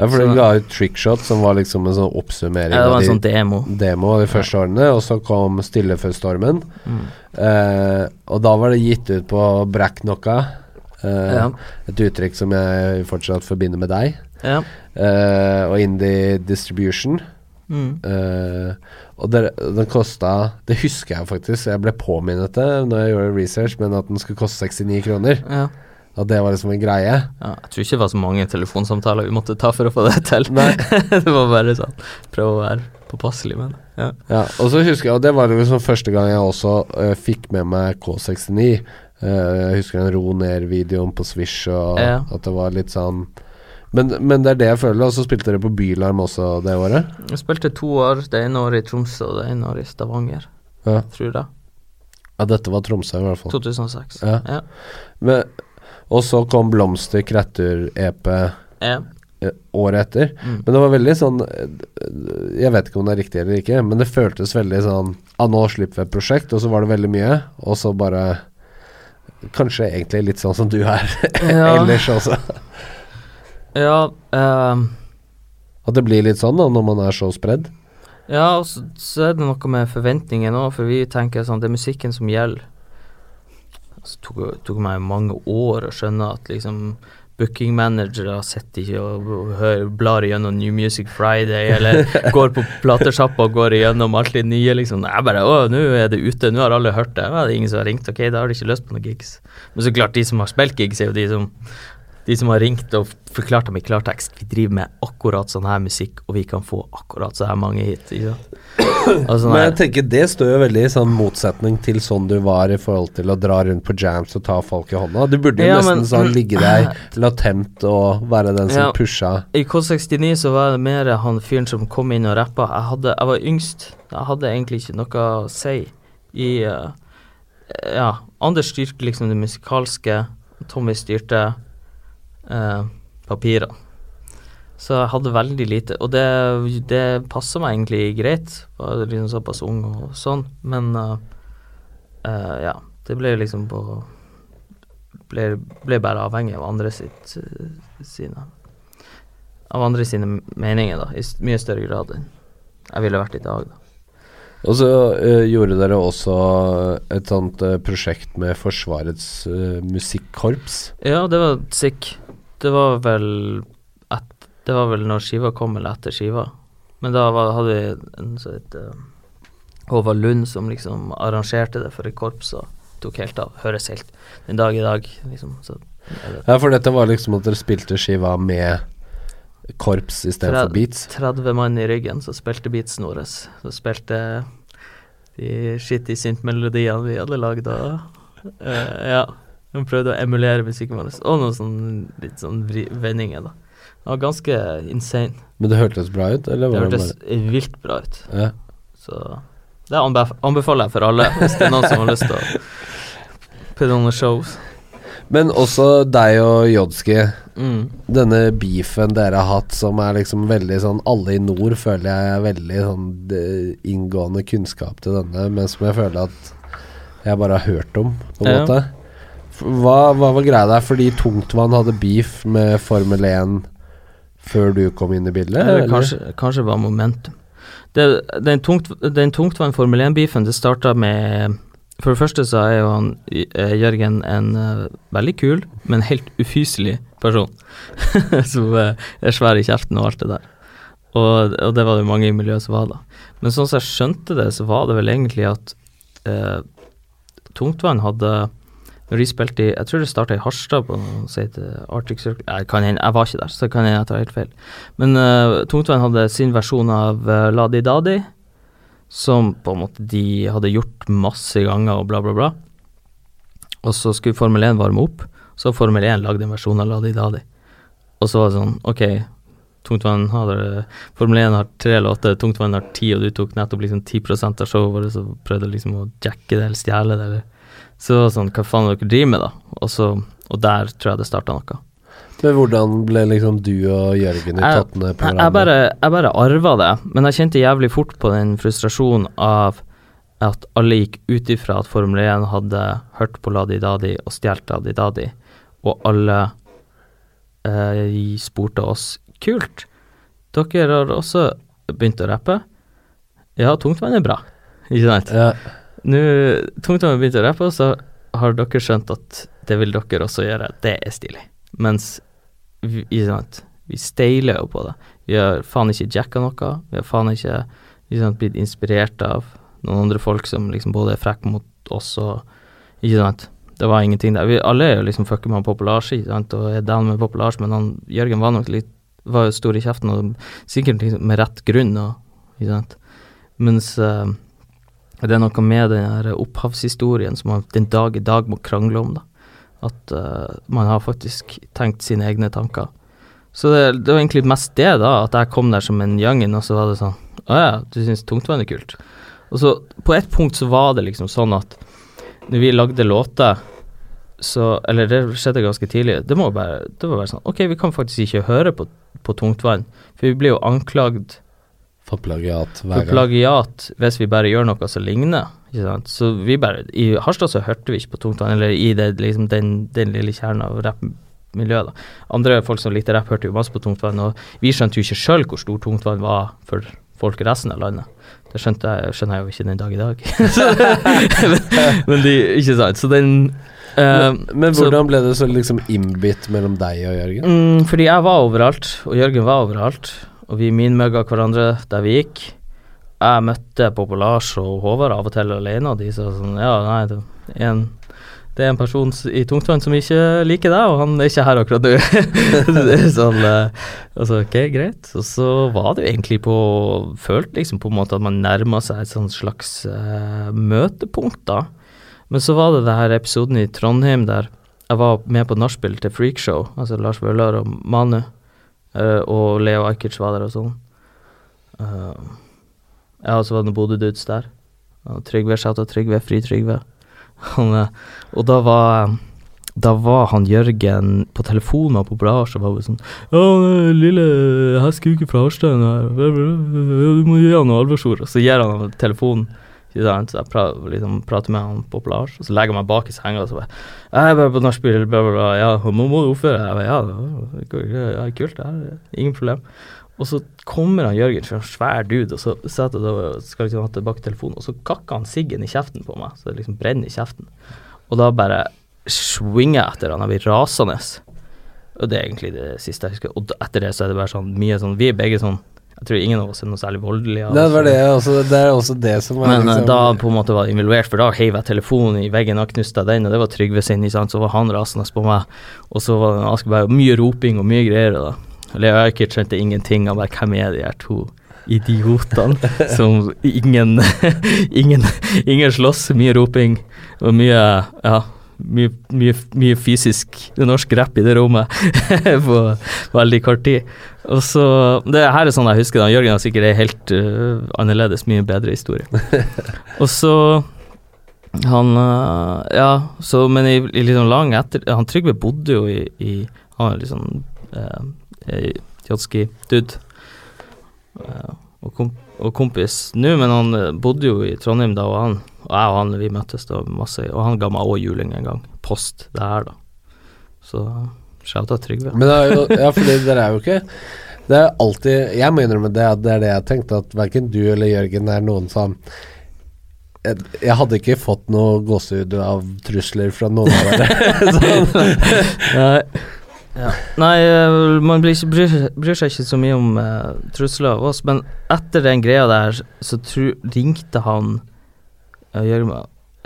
Ja, for det ga ut Trickshot som var liksom en sånn oppsummering. Ja, det var en sånn demo Demo av de første årene, og så kom Stille før stormen mm. eh, og da var det gitt ut på Bracknocka eh, ja. Et uttrykk som jeg fortsatt forbinder med deg. Ja. Uh, og Indie Distribution mm. uh, og der, den kostet, det husker jeg faktisk, jeg ble påminnet det når jeg gjorde research, men at den skulle koste sekstini kroner ja. At det var liksom en greie ja, jeg tror ikke det var så mange telefonsamtaler vi måtte ta for å få det til. Det var bare sånn, prøv å være påpasselig med det ja. Ja, og så husker jeg, og det var det liksom første gang jeg også uh, fikk med meg K sekstini uh, jeg husker den ro ned videoen på Swish og ja. At det var litt sånn. Men, men det er det jeg føler, og så spilte dere på Bylarm også det året? Jeg spilte to år, det ene året i Tromsø og det ene året i Stavanger, ja. Tror jeg. Ja, dette var Tromsø i hvert fall. to tusen og seks, ja. Ja. Men, og så kom Blomster, Kretter, E P ja. Året etter, mm. men det var veldig sånn, jeg vet ikke om det er riktig eller ikke, men det føltes veldig sånn, ah, nå slipper jeg et prosjekt, og så var det veldig mye, og så bare, kanskje egentlig litt sånn som du er, ja. Ellers også. Ja, uh, at det blir litt sånn da, når man er så spredd. Ja, og så, så er det noe med forventningen også, for vi tenker sånn, det er musikken som gjelder. Det tok, tok meg mange år å skjønne at liksom, booking managerer sitter ikke og, og hører, blar igjennom New Music Friday, eller går på platesjappa og går igjennom alt det nye, liksom. Jeg bare, åh, nå er det ute, nå har alle hørt det. Ja, det er ingen som har ringt, ok, da har de ikke løst på noen gigs. Men så klart, de som har spilt gigs er jo de som de som har ringt og forklart dem I klartekst, vi driver med akkurat sånn her musikk, og vi kan få akkurat så her mange hit. Men jeg tenker, det står jo veldig I sånn motsetning til sånn du var I forhold til å dra rundt på jams og ta folk I hånda. Du burde jo ja, nesten men, sånn ligge der latent og være den som ja, pusha. I K sekstini så var det mer han fyren som kom inn og rappet. Jeg, hadde, jeg var yngst, jeg hadde egentlig ikke noe å si I... Uh, ja, Anders styrte liksom det musikalske, Tommy styrte eh, papirer. Så jeg hadde veldig lite, og det, det passet meg egentlig greit, var liksom såpass ung og sånn, men eh, eh, ja, det ble liksom på, ble, ble bare avhengig av andre sitt, sine, av andre sine meninger da, I mye større grad enn jeg ville vært I dag da. Og så uh, gjorde dere også et sånt uh, prosjekt med Forsvarets uh, musikkorps. Ja, det var sick. Det var vel et, det var vel når skiva kom eller etter skiva. Men da var, hadde vi en sånn et uh, Håvard Lund som liksom arrangerte det for et korps og tok helt av. Høres helt den dag I dag. Liksom, så, ja, for dette var liksom at dere spilte skiva med... korps I stedet for beats. tretti mann I ryggen, så spilte beatsen våre. Så spilte de shitty synth-melodiene vi hadde laget da. Uh, ja, de prøvde å emulere musikken vår. Og noen sånn, litt sånn vendinger da. Det var ganske insane. Men det hørtes bra ut, eller? Var det hørtes det vilt bra ut. Ja. Så det anbef- anbefaler jeg for alle, hvis det er noen som har lyst til å put on a show. Men også deg og Jodski mm. Denne beefen dere har hatt Som er liksom veldig sånn Alle I nord føler jeg er veldig sånn de, Inngående kunnskap til denne Men som jeg føler at Jeg bare har hørt om på en ja. måte hva, hva var greia der? Fordi Tungtvann hadde beef med Formel én Før du kom inn I bildet? Eller? Kanskje, kanskje bare momentum det, Den, tungt, den Tungtvann Formel én beefen Det startet med For det første så er jo han, Jørgen en uh, veldig kul, men helt ufyselig person, som uh, er svær I kjeften og alt det der. Og, og det var det mange I miljøet som var da. Men sånn som jeg skjønte det, så var det vel egentlig at uh, Tungtvann hadde, når de spilte I, jeg tror det startet I Harstad på noe, sier det Arctic Circle, jeg, kan jeg, jeg var ikke der, så kan jeg ta helt feil. Men uh, Tungtvann hadde sin versjon av uh, Ladi Dadi, som på en måte de hadde gjort masse ganger og bla bla bla og så skulle Formel én varme opp så Formel én lagde en versjon av Ladi Dadi og så var det sånn ok, Tungtvann hadde Formel én har tre låter, Tungtvann har ti og du tok nettopp liksom ti prosent av showet vårt så prøvde liksom å jacke det eller stjele det eller. Så var det sånn, hva faen dere driver med da og, så, og der tror jeg det startet noe Men hvordan ble liksom du og Jørgen I tatt ned programmet? Jeg bare, jeg bare arvet det, men jeg kjente jævlig fort på den frustrasjonen av at alle gikk ut ifra at Formel én hadde hørt på Ladi Dadi og stjelt Ladi Dadi, og alle eh, spurte oss, kult, dere har også begynt å rappe. Ja, Tungtvann er bra, ikke sant? Ja. Nå, Tungtvann har begynt å rappe, og så har dere skjønt at det vil dere også gjøre, det er stilig. Mens vi, sant, vi steiler jo på det vi har faen ikke jacka noe vi har faen ikke sant, blitt inspirert av noen andre folk som liksom både er frekk mot oss og, sant, det var ingenting der vi, alle er jo liksom fucker med populasje sant, og er down med populasje men han, Jørgen var nok litt var jo stor I kjeften og sikkert liksom, med rett grunn og, sant, mens uh, det er noe med den her opphavshistorien som man den dag I dag må krangle om da at uh, man har faktisk tenkt sine egne tanker. Så det, det var egentlig mest det da, at jeg kom der som en youngin, og så var det sånn, åja, du synes Tungtvann er kult. Og så på et punkt så var det liksom sånn at når vi lagde låter, så, eller det skjedde ganske tidlig, det må bare, det var bare sånn, ok, vi kan faktisk ikke høre på, på Tungtvann, for vi blir jo anklagd for plagiat, for plagiat hvis vi bare gjør noe som ligner. Så vi bare, I Harstad så hørte vi ikke på Tungtvann, eller I det, liksom, den, den lille kjernen av rappmiljøet da. Andre folk som likte rapp hørte jo masse på Tungtvann, og vi skjønte jo ikke selv hvor stor Tungtvann var for folk I resten av landet. Det skjønte jeg, skjønner jeg jo ikke den dag I dag. men, men de, ikke sant, så den... Uh, men, men hvordan så, ble det så liksom innbitt mellom deg og Jørgen? Mm, fordi jeg var overalt, og Jørgen var overalt, og vi minmøgget hverandre der vi gikk. Jeg møtte på Lars og Håvard av og til alene, og de sa sånn, ja, nei, det er en, det er en person I Tungtvann som ikke liker deg, og han er ikke her akkurat nå. sånn, altså, ok, greit. Og så var det jo egentlig på, følt liksom på en måte at man nærmer seg et sånn slags eh, møtepunkt da. Men så var det denne episoden I Trondheim der jeg var med på narspill til Freakshow, altså Lars Vøller og Manu, eh, og Leo Ajkic var der og sånn. Uh, ja, og så var det noen Bodø-dudes der. Og Trygve, shout out Trygve, fri Trygve. Og da var da var han Jørgen på telefonen på Blas og var jo sånn ja, lille heskuke fra Harstein her du må gi han noe alvorsord og så gir han telefonen så jeg pra- liksom, prater med han på Blas og så legger han meg bak I senga og så bare jeg er bare på norskbil ja, må, må du oppføre jeg bare, ja, det er kult det her ingen problem og så kommer han Jørgen for en svær dude og så setter jeg skal liksom ha tilbake telefonen og så kakker han siggen I kjeften på meg så det liksom brenner I kjeften og da bare swinger jeg etter han jeg blir rasende og det er egentlig det siste jeg husker og etter det så er det bare sånn mye sånn vi er begge sånn jeg tror ingen av oss er noe særlig voldelige det var det, også, det er også det som er men liksom. Da på en måte var det involvert for da heiv jeg telefonen I veggen og knuste den og det var Trygve sin så var han rasende på meg og så var det Asker bare mye roping og mye greier og da Leo Ajkic skjønte ingenting av hvem er de her to idiotene som ingen ingen, ingen slåss, mye roping og mye, ja, mye, mye, mye fysisk norsk rap I det rommet på veldig kort tid og så, det her er sånn jeg husker da, Jørgen har sikkert en helt uh, annerledes, mye bedre historie og så han, uh, ja så, men I, I liksom lang etter han Trygve bodde jo I, I han er liksom uh, Jodski, dude uh, og, komp- og kompis nu, men han bodde jo I Trondheim da, og han, og jeg og han, vi møttes da masse, og han ga meg også juling en gang post, det her da så, shout out Trygve men det er jo, ja, fordi det er jo ikke det er alltid, jeg må innrømme det at det er det jeg tenkte, at hverken du eller Jørgen er noen som jeg, jeg hadde ikke fått noe gåsehud av trusler fra noen av dere sånn nei Ja. Nei, man blir, bryr, bryr seg ikke så mye om eh, trusler av oss, men etter den greia der, så tru, ringte han Jørgen,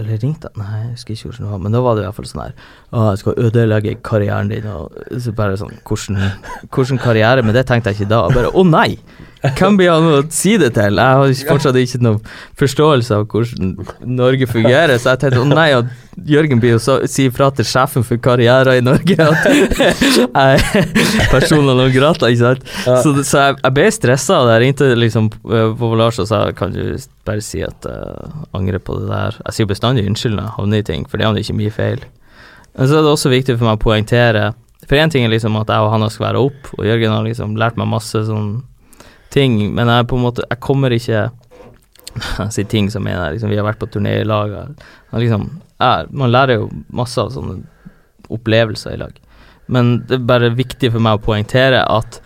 eller ringte han, nei, jeg husker ikke hvordan det var, men da var det I hvert fall sånn her, å, jeg skal ødelegge karrieren din, og så bare sånn, hvordan, hvordan karriere, men det tenkte jeg ikke da, bare, å nei, hvem blir han å si det til? Jeg har fortsatt ikke noen forståelse av hvordan Norge fungerer, så jeg tenkte, å nei, og Jørgen blir jo så, sier fra til sjefen for karriere I Norge at jeg personen og grata, ikke sant? Så, så jeg, jeg ble stresset og jeg ringte liksom på Lars og sa kan du bare si at jeg angrer på det der jeg sier bestandig unnskyldende av nye ting for det er jo ikke mye feil men så er det også viktig for meg å poengtere for en ting er liksom at jeg og han skal være opp og Jørgen har liksom lært meg masse sånne ting men jeg på en måte jeg kommer ikke si ting som mener liksom, vi har vært på turné I lag liksom, er, man lærer jo masse av sånne opplevelser I lag men det er bare viktig for meg å poengtere at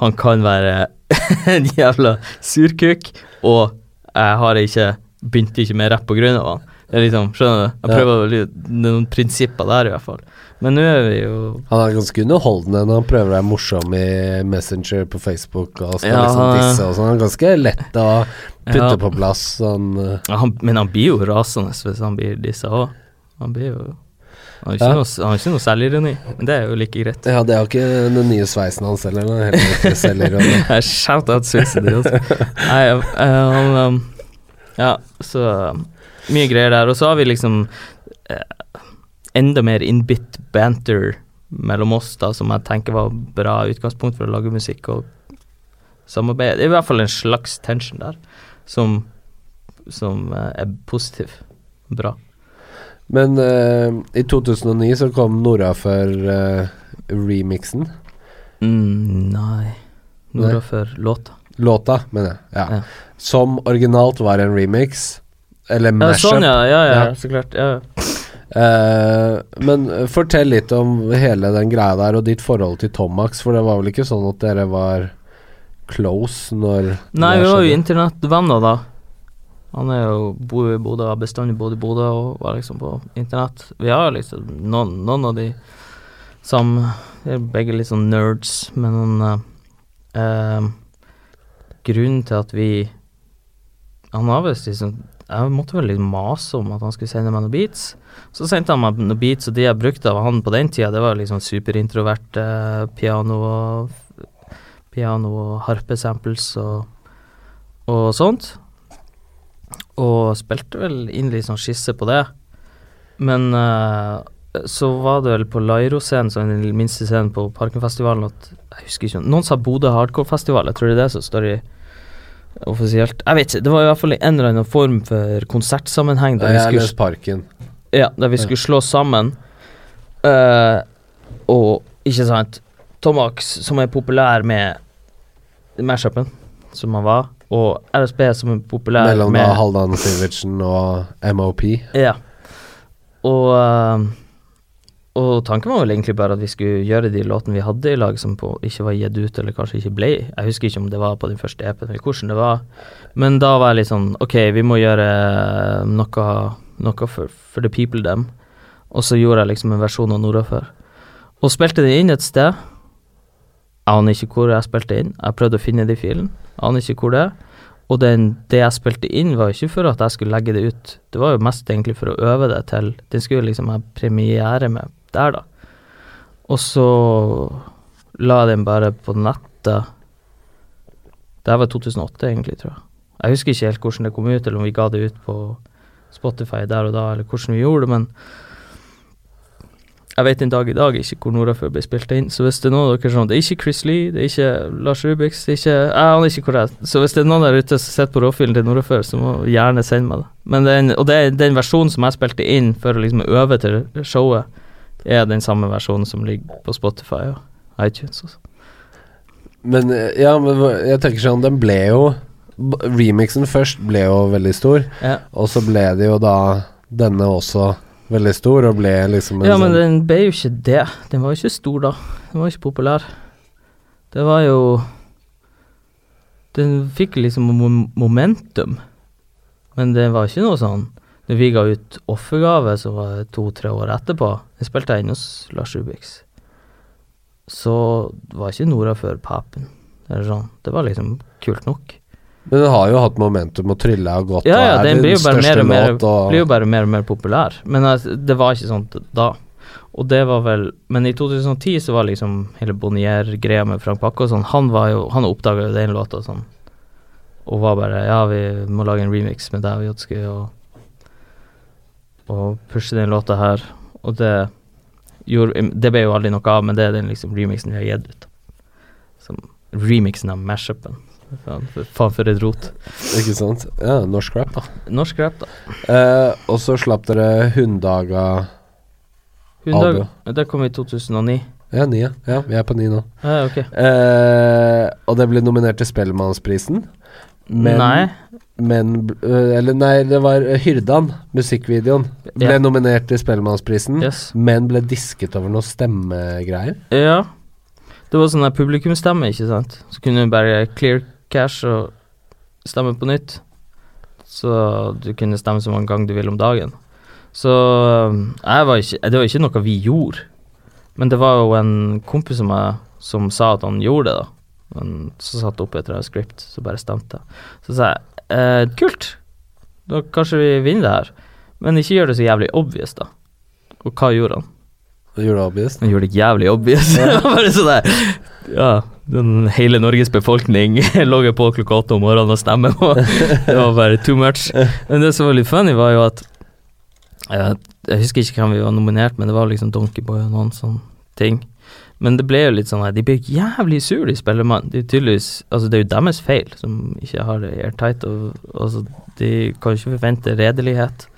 han kan være en jævla surkuk og jeg har ikke begynt ikke med rap på grunn av han det er liksom, skjønner du? Jeg prøver ja. Noen prinsipper der I hvert fall men nå er vi jo han er ganske underholdende når han prøver å være morsom I Messenger på Facebook og skal ja, liksom disse og sånn han er ganske lett å putte ja. På plass sånn. Ja, han, men han blir jo rasende hvis han blir disse også han blir jo han er ikke, ja. Noe, han er ikke noe selvironi, men det er jo like greit ja, det er jo ikke den nye sveisen hans eller noe heller ikke selvironi jeg skjønte at sveisen det også nei, han um, ja, så mye greier der, og så har vi liksom eh, enda mer innbitt banter mellom oss da, som jeg tenker var bra utgangspunkt for å lage musikk og samarbeid. Det er I hvert fall en slags tension der, som, som eh, er positiv, bra. Men eh, I tjugohundrani så kom Nora for eh, remixen. Mm, nei, Nora nei. For låta. Låta, mener jeg, ja. Ja. Som originalt var en remix eller mashup. Ja, sånn, ja, ja, ja, ja. Så klart, ja. Uh, men fortell litt om hele den greia der og ditt forhold til Tommax, for det var vel ikke sånn at dere var close når nei, vi var jo internettvenner da. Han er jo bor I Bodø, har bestandig bodd I Bodø og var liksom på internett. Vi har liksom noen, noen av de som er begge litt sånn nerds, men noen uh, uh, grunnen til at vi han har visst liksom, jag måste väl liksom masa om att han skulle sända mig några beats. Så sände han mig några beats och det jag brukade av han på den tiden, det var liksom superintrovert eh, piano piano och harpesamples och och sånt. Och spelade väl in liksom skisse på det. Men eh, så var det väl på Lairo-scenen, så den minsta scenen på Parkenfestivalen att jag husker inte. Någon sa Bodø Hardcore-festival, jag tror det är det som står i officiellt. Jag vet inte, det var i alla fall en eller annan form för konsertsammanhang där vi skulle lös parken. Ja, där vi skulle slå samman. Uh, och inte sant Tommax som är populär med mashupen som han var och R S P som är populär Mellan med Haldan Sivertsen och M O P. Ja. Och uh, och tanken var väl egentligen bara att vi skulle göra de låten vi hade i lag som på inte var gett ut eller kanske inte blev. Jag husker inte om det var på den första E P eller kursen det var. Men då var det liksom okej, okay, vi måste göra något något för för the people dem. Och så gjorde jag liksom en version av Nora för. Och spelade det in ett ställe. Jag vet inte hur jag spelade in. Jag prövade att finna de filen. Jag vet inte hur det. Och den det jag spelade in var inte för att jag skulle lägga det ut. Det var ju mest egentligen för att öva det till. Den skulle liksom ha premiär med där då. Och så la den bara på natten. Det var tjugohundraåtta egentligen tror jag. Jag husker inte helt hur det kom ut eller om vi gav det ut på Spotify där och då eller hur vi gjorde men jag vet en dag i dag inte hur Nora för blev spelat in. Så visst det någon där som det är inte Chris Lee, det är inte Lars Rubix, det är inte ah, han är inte korrekt. Så visst det någon där ute som sett på råfilen till Nora för så må gärna sända mig. Men den och det är den version som jag spelade in för att liksom öva till showet. Är den samma version som ligger på Spotify och iTunes och så. Men ja, men jag tänker så den blev ju remixen först blev ju väldigt stor ja. Och så blev det ju då denna också väldigt stor och blev liksom en Ja, men den blev ju inte det. Den var ju inte stor då. Den var ju inte populär. Det var ju den fick liksom momentum. Men det var ju något sånt. När vi gav ut offergave så var det to, tre år etterpå. Jeg spilte inn hos Lars Rubix. Så var ikke Nora før papen. Det var liksom kult nok. Men den har jo hatt momentum og trylla og gått. Ja, ja, den blir jo bare mer og mer, og... blir jo bare mer og mer populær. Men det var ikke sånt da. Og det var vel, men i tjugohundratio så var liksom hele Bonnier-greia med Frank Backe og sånn. Han var jo, han oppdaget jo den låten og sånn. Og var bare, ja, vi må lage en remix med deg og Jodski og och pusha den låten här och det gjorde, det blev ju aldrig något av men det är den liksom remixen vi har gett ut som remixen av mashupen fan för, fan för ett rot inte sant ja norsk rap då norsk rap då eh, och så slapp det hunddagar hunddagar det kom i tjugohundranio ja nio ja vi är på nio nu ja okej okay. eh, och det blev nominerat till Spelmansprisen men nej men eller nej det var Hyrdan musikkvideon blev yeah. nominerad till Spelmansprisen yes. men blev disket över någon stämmegrejer. Ja. Det var sån där publikumstämma, inte sant? Så kunde du bara clear cache och stämma på nytt. Så du kunde stämma så många gånger du vill om dagen. Så jag var inte, det var inte något vi gjorde. Men det var ju en kompis som jag, som sa att han gjorde det då. Men så satt upp ett script så bara stämde. Så sa Eh, kult. Då kanske vi vinner här. Men inte gör det så jävligt obvious då. Och vad gjorde han? Han gjorde det obvious. Han gjorde det jävligt obvious. Ja. Bara så där. Ja, den hela Norges befolkning låg på klockan åtta om morgonen och stämmer och det var bara too much. Men det som var lite funny var ju att eh, jag husker inte kan vi var nominerat men det var liksom Donkeyboy och någon sån ting. Men det blev ju lite sån här, de blev jävligt sura i Spellemann. Det är tydligtvis, alltså det är ju dammes fel som inte har det airtight och alltså de kanske förväntar redelighet.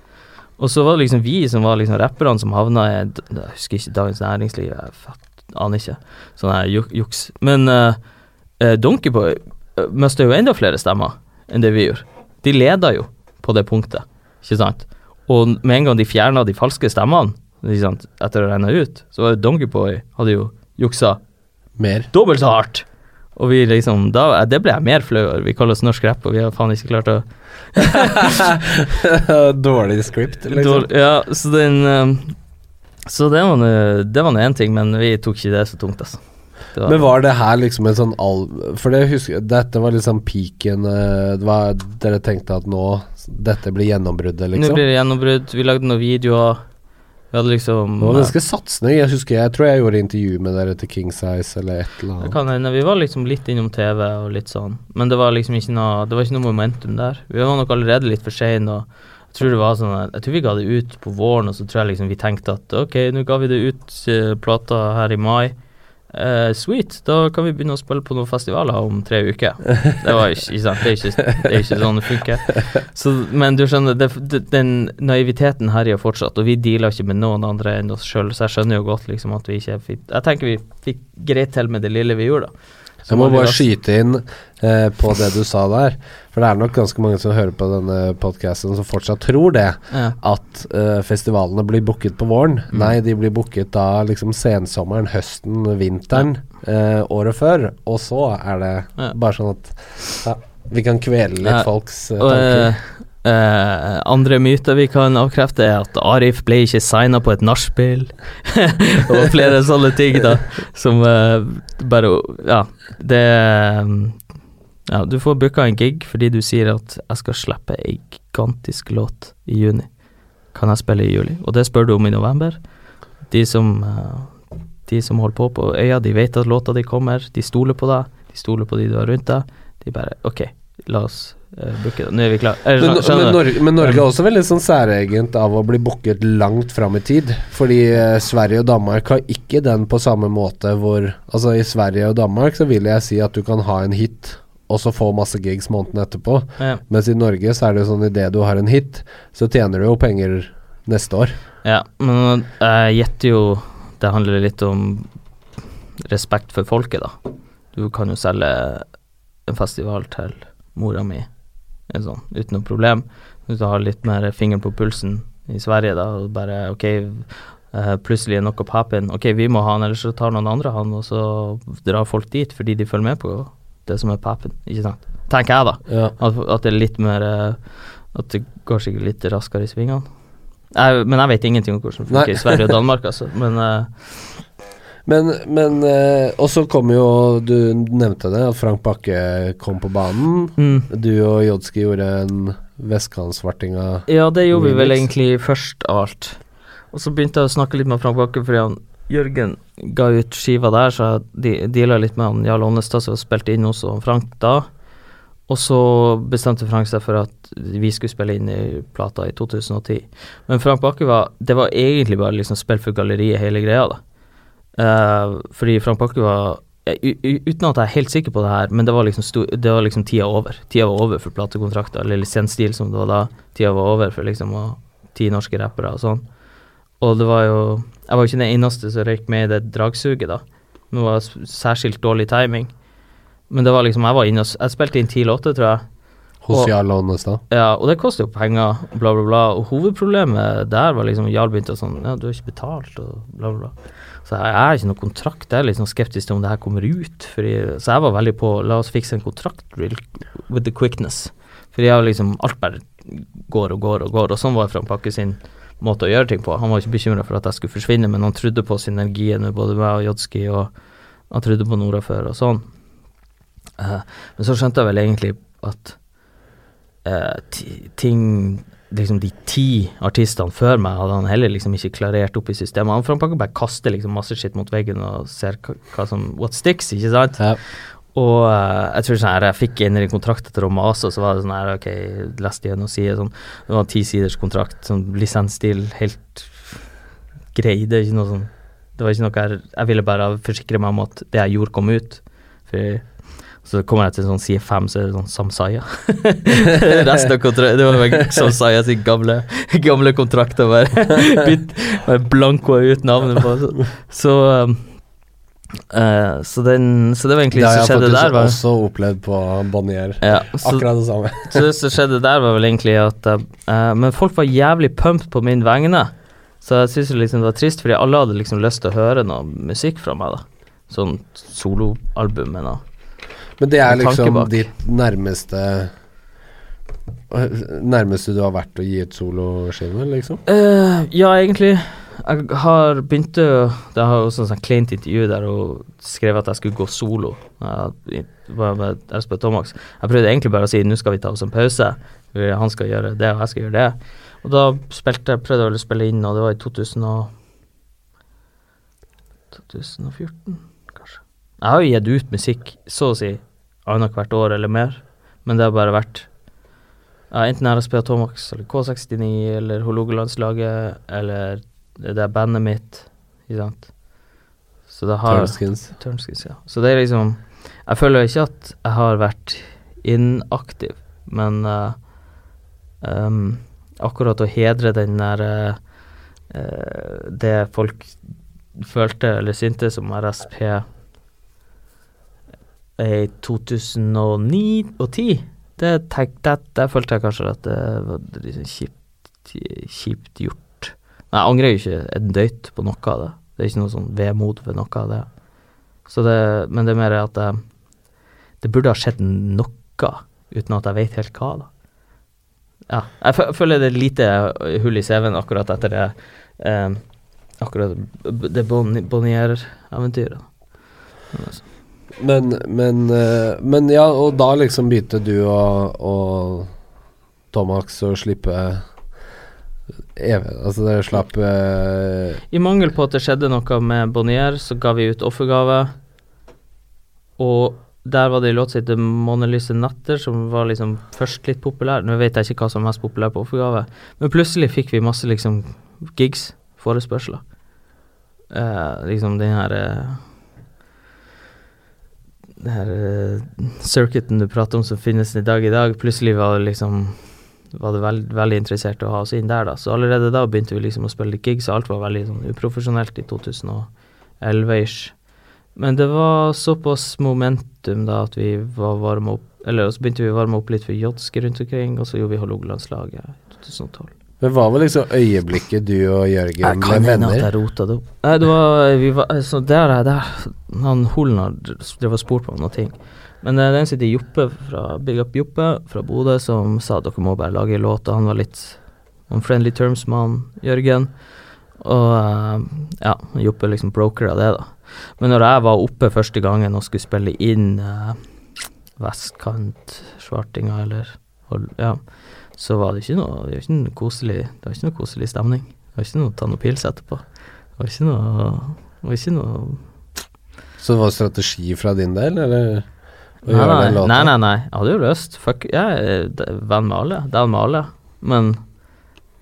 Och så var det liksom vi som var liksom rapparen som havna i, jag husker inte Dagens Näringsliv, jag fattar, aner inte, sån här jux. Men uh, uh, Donkeyboy uh, måste ju ändå flera stämma än det vi gör. De leder ju på det punkten, inte sant? Och med en gång de fjärnar de falska stämman, inte sant? Att det renna ut, så var Donkeyboy hade ju juxa mer dubbelt så hårt och vi liksom då det blev mer flöjor vi kallar oss norsk rap och vi har fan inte klart att dålig script liksom. Dår, ja så den um, så det var nu, det var en ting men vi tog inte det så tungt alltså Det var, men var det här liksom en sån all, för det husker detta var liksom piken, det var där jag tänkte att nå detta blir genombruddet liksom. Nu blir det genombrud. Vi lagde några videoer. Vi hade liksom det var en ganska satsning. Jag husker jag tror jag gjorde intervju med där till King Size eller ett eller annat. Kan när vi var liksom lite inom T V och lite sån. Men det var liksom inte nå, det var inte något momentum där. Vi var nog allerede lite för sent och tror det var sånn, jag tror vi gav det ut på våren och så tror jag liksom vi tänkte att okej, okay, nu gav vi det ut uh, plata här i maj. Uh, sweet, då kan vi börja spela på några festivaler om tre veckor. Det var ju sant, det är ju sånn det funkar. Så, men du skjønner, det, det, den naiviteten här är fortsatt och vi delar inte med någon andra än oss själva. Så jag skjønner ju gott liksom att vi inte fick, jag tänker vi fick grejt till med det lilla vi gjorde. Jag måste bara skjuta in eh, på det du sa där, för det är nog ganska många som hör på den podcasten som fortsatt tror det ja. Att eh, festivalerna blir bokat på våren. Mm. Nej, de blir bokat då liksom sensommaren, hösten, vintern, ja. eh, året för och så är det ja. Bara så att ja, vi kan kvälla ja. Folks eh, tankar. Uh, andre myter vi kan avkrefte er at Arif ble ikke signet på et narspill og flere sånne ting da som uh, bare ja, det um, ja, du får booka en gig fordi du sier at jeg skal slippe en gigantisk låt i juni, kan jeg spille i juli, og det spør du om i november. De som uh, de som holder på på øya, de vet at låta de kommer, de stoler på deg, de stoler på de du har rundt deg, de bare ok, la oss booket. Nu är vi klara. Men, men, Norge, men Norge är också väldigt sån säregent av att bli bookat långt fram i tid, för Sverige och Danmark har inte den på samma måte. Hvor, alltså i Sverige och Danmark så vill jag säga si att du kan ha en hit och så få massa gigs månaden efterpå. Ja. Men i Norge så är det sån idé du har en hit så tjänar du pengar nästa år. Ja, men äh, jätte ju det handlar lite om respekt för folket då. Du kan ju sälja en festival till mora mig en sån utan problem. Du har lite mer finger på pulsen i Sverige då och bara okej okay, uh, plötsligt något up happen. Okej, okay, vi må ha han eller så tar någon andra han och så drar folk dit för de följer med på det som är pappen, inte sant? Tänker jag då. Ja. Att, att det är lite mer uh, att det går sig lite raskare i svingen. Nej, men jag vet ingenting om hur som funkar i Sverige och Danmark alltså, men uh, Men, men eh, och så kom ju du nämnde det att Frank Backe kom på banan. Mm. Du och Jodski gjorde en västkantsvartinga. Ja, det gjorde vi väl egentligen först allt. Och så började jag snacka lite med Frank Backe för han Jörgen gav ut skiva där så de delade lite med han Jarl Ånestad så spelade in oss och Frank då. Och så bestämde Frank sig för att vi skulle spela in i plata i tjugohundratio. Men Frank Backe var det var egentligen bara liksom spel för galleriet hela grejen då. Uh, fordi Frank Backe var utan att jag är helt säker på det här, men det var liksom sto, det var liksom tiden över tiden var över för platekontrakt eller licensstil som det var då, tiden var över för liksom tio norska rappare och sånt. Och det var ju jag var ju inte den enaste som rök med det dragsuget då. Det var särskilt dålig timing. Men det var liksom jag var inne och jag spelade in tio låtar tror jag. Hos Jarl Ånestad. Ja, och det kostade ju pengar bla bla bla och huvudproblemet där var liksom Jarl började och sånt, ja, du har inte betalt och bla bla bla. Så jag är inte någon kontrakt, jag är liksom skeptisk om det här kommer ut. För så jag var väldigt på, låt oss fixa en kontrakt real, with the quickness. För jag liksom, allt bara går och går och går. Och så var Frank Backe sin måte att göra ting på. Han var inte bekymrad för att jag skulle försvinna, men han trodde på synergien med både mig och Jodski. Och han trodde på Nora för och sånt. Uh, men så kände jag väl egentligen att uh, t- ting... liksom de tio artisterna för mig hade han heller liksom inte klarerat upp i systemet. Han Frank Backe bara kaste liksom massor shit mot väggen och ser vad som what sticks, inte sant? Ja. Och uh, jag tror så här jag fick in i kontraktet om oss och så var det sån här okej, okay, läste igen och se sån det var tio sidors kontrakt som licensstil helt grej det är något sån det var inte något jag ville bara försäkra mig om att det jag gjorde kom ut för så kommer jag till sån C fem så är det sån Samsaya. Resten av kontrakt det var väl Samsaya sin gamla gamla kontrakt över med blanko ut namnet på så så, uh, så den så det var egentligen så skedde där var så upplevd på Bonnier. Ja, akkurat det samma. Så det som skedde där var väl egentligen att uh, men folk var jävligt pumped på min vägna. Så jag syns liksom det var trist för alla hade liksom lust att höra någon musik från mig då. Sån soloalbum eller men det är liksom ditt närmaste närmaste du har varit att ge ett soloskiva liksom? Uh, ja, egentligen. Jeg har begynt å, det har jo sånn kleint intervju der og skrev at jeg skulle gå solo jeg, med R S P Tommax. Jeg prøvde egentlig bare å si, nå skal vi ta oss en pause, han skal gjøre det og jeg skal gjøre det. Og da spilte, prøvde jeg å spille inn, og det var i to tusen og, tjue fjorten, kanskje. Jeg har jo gitt ut musikk, så å si, annet hvert år eller mer, men det har bare vært ja, enten R S P Tommax, eller K sekstini, eller Hålogalandslaget, eller det er bandet mitt, ikke sant? Så det har... Turnskins. Turnskins, ja. Så det er liksom... Jeg føler ikke at jeg har vært inaktiv, men uh, um, akkurat å hedre den der uh, det folk følte eller syntes som R S P i to tusen og ni og ti, det, tenk, det, det følte jeg kanskje at det var liksom kjipt, kjipt gjort. Nei, jeg angrer jo ikke en døyt på noe av det. Det er ikke noe sånn vemod ved noe av det. Så det. Men det er mer at jeg, det burde ha skjedd noe uten at jeg vet helt hva da. Ja, jeg føler det er lite hull i C V-en akkurat etter det, eh, akkurat det Bonnier-eventyret. Men, men, men ja, og da liksom begynte du og, og Tommax å slippe... Even, altså det slapp uh... I mangel på at det skjedde noe med Bonnier så ga vi ut offergave og der var det i låt som heter Månelyse natter som var liksom først litt populær nå vet jeg ikke hva som er mest populær på offergave men plutselig fikk vi masse liksom gigs, forespørsler uh, liksom den her uh, den her uh, circuiten du prater om som finnes i dag i dag plutselig var det liksom var det veld, veldig interessert å ha oss inn der da. Så allerede da begynte vi liksom å spille gigs, og alt var veldig sånn uprofesjonelt i to tusen og elleve-ish. Men det var såpass momentum da at vi var varme opp, eller så begynte vi å varme opp litt for Jodski rundt omkring, og så gjorde vi Hålogalandslaget i to tusen og tolv. Men hva var liksom øyeblikket du og Jørgen jeg med venner? Jeg kan hende at jeg rotet det opp. Nei, det var, vi var, så der er det, han Holnard, det var spurt på noen ting. Men det er den sitter Joppe fra Big Up Joppe fra Bodø som sa dere må bare lage låt og han var litt on friendly terms med han, Jørgen og ja, Joppe liksom broker av det da men når jeg var oppe første gangen og skulle spille inn eh, vestkant svartinga eller hold, ja, så var det ikke noe det var ikke noe koselig, det var ikke noe koselig stemning det var ikke noe å ta noe pils etterpå det var ikke noe, det var ikke noe så det var strategi fra din del eller? Nei nei, nei, nei, nei, jeg hadde jo løst Fuck, jeg er venn med alle Det er med alle, men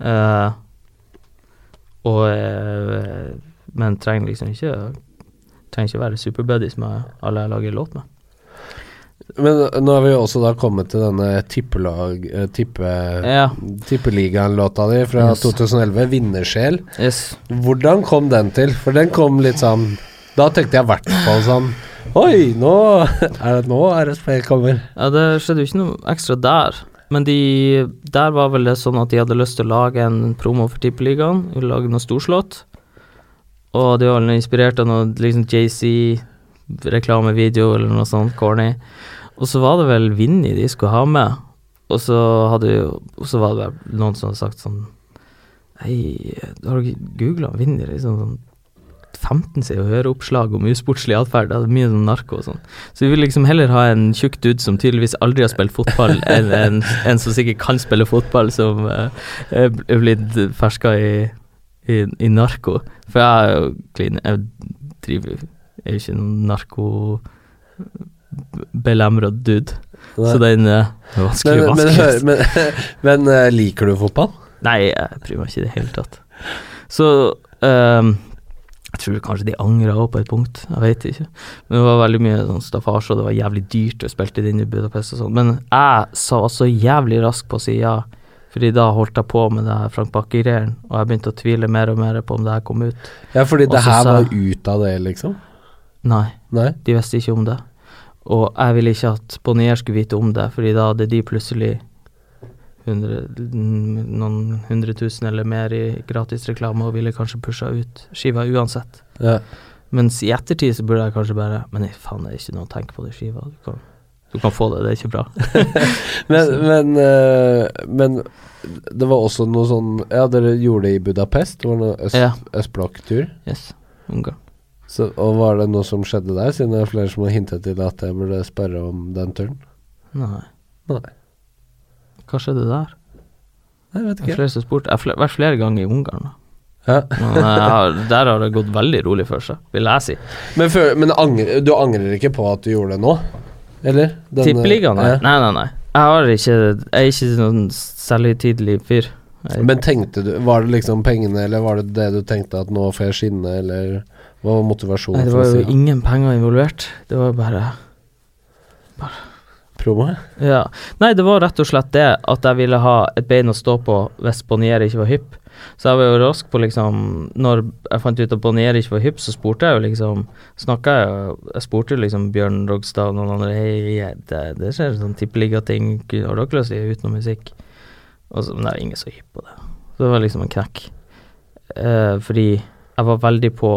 uh, Og uh, Men trenger liksom ikke Trenger ikke være superbuddies med alle jeg lager låt med Men nå har vi jo også da kommet til denne tippelag tippe, ja. Tippeligan-låta di fra yes. to tusen og elleve Vinnersjel yes. Hvordan kom den til? For den kom litt sånn Da tenkte jeg hvertfall sånn Oi, nå er det nå R S P kommer. Ja, det skjedde jo ikke noe ekstra der. Men de, der var vel det sånn at de hadde lyst til å lage en promo for Tippeligaen, lage noe storslått. Og de var vel inspirert av noe liksom J C-reklamevideo eller noe sånt, corny. Og så var det vel Vinnie de skulle ha med. Og så, hadde, og så var det vel noen som hadde sagt sånn, hei, har du googlet Vinnie liksom sånn? femten sier å høre oppslag om usportslig atferd, det er mye sånn narko og sånn. Så vi vil liksom heller ha en tjukk dude som tydeligvis aldri har spilt fotball, enn en, en som sikkert kan spille fotball, som uh, er blitt ferska i, i, i narko. For jeg er jo klin, jeg driver jeg er ikke noen narko-belemret dude. Nei. Så den er uh, vanskelig men, vanskelig. Men, men, men uh, liker du fotball? Nei, jeg prøver ikke det helt tatt. Så... Um, Jeg tror kanskje de angret også på et punkt, jeg vet ikke. Men det var veldig mye sånn staffasje, og det var jævlig dyrt å spille det inn i Budapest og sånt. Men jeg sa så jævlig raskt på å si ja, fordi da holdt jeg på med det her Frank Backe-greien, og jeg begynte å tvile mer og mer på om det her kom ut. Ja, fordi det her var ut av det, liksom? Nei, nei, de visste ikke om det. Og jeg ville ikke at Bonnier skulle vite om det, fordi da hadde de plutselig hundre, noen hundre tusen eller mer i gratis reklame og ville kanskje pusha ut skiva uansett. Ja. Mens i ettertid så burde jeg kanskje bare, men faen, det er ikke noe å tenke på det skiva. Du kan, Du kan få det, det er ikke bra. men, men, men det var også noe sånn, ja, dere gjorde det i Budapest, det var noe øst, ja. Østblokk-tur. Yes, Ungarn. Så, og var det noe som skjedde der, siden det er flere som har hintet til at jeg burde sperre om den turen? Nei. Nei. Hva skjedde der? Nei, jeg vet ikke. Jeg har flere spurt, jeg har fl- vært flere ganger i Ungarn da. Ja. Men har, der har det gått veldig rolig for seg, vil jeg si. Men, for, men angre, du angrer ikke på at du gjorde det nå? Eller? Tippeligaen? Ja. Nei, nei, nei. Jeg har ikke, jeg er ikke noen særlig tidlig fyr. Jeg... Men tenkte du, var det liksom pengene, eller var det det du tenkte at nå får jeg skinne, eller hva var motivasjonen? Nei, det var jo ingen penger involvert. Det var bare... bare... Promo? Ja. Nei, det var rett og slett det at jeg ville ha et bein å stå på hvis Bonnier ikke var hypp. Så jeg var jo rask på liksom, når jeg fant ut at Bonnier ikke var hypp, så spurte jeg jo liksom, snakket jeg, jeg spurte liksom Bjørn Rogstad og noen andre, hei, det, det skjer sånn tippeliga-ting, har dere lyst til uten musikk? Og så, men det er ingen så hypp på det. Så det var liksom en knekk. Eh, fordi jeg var veldig på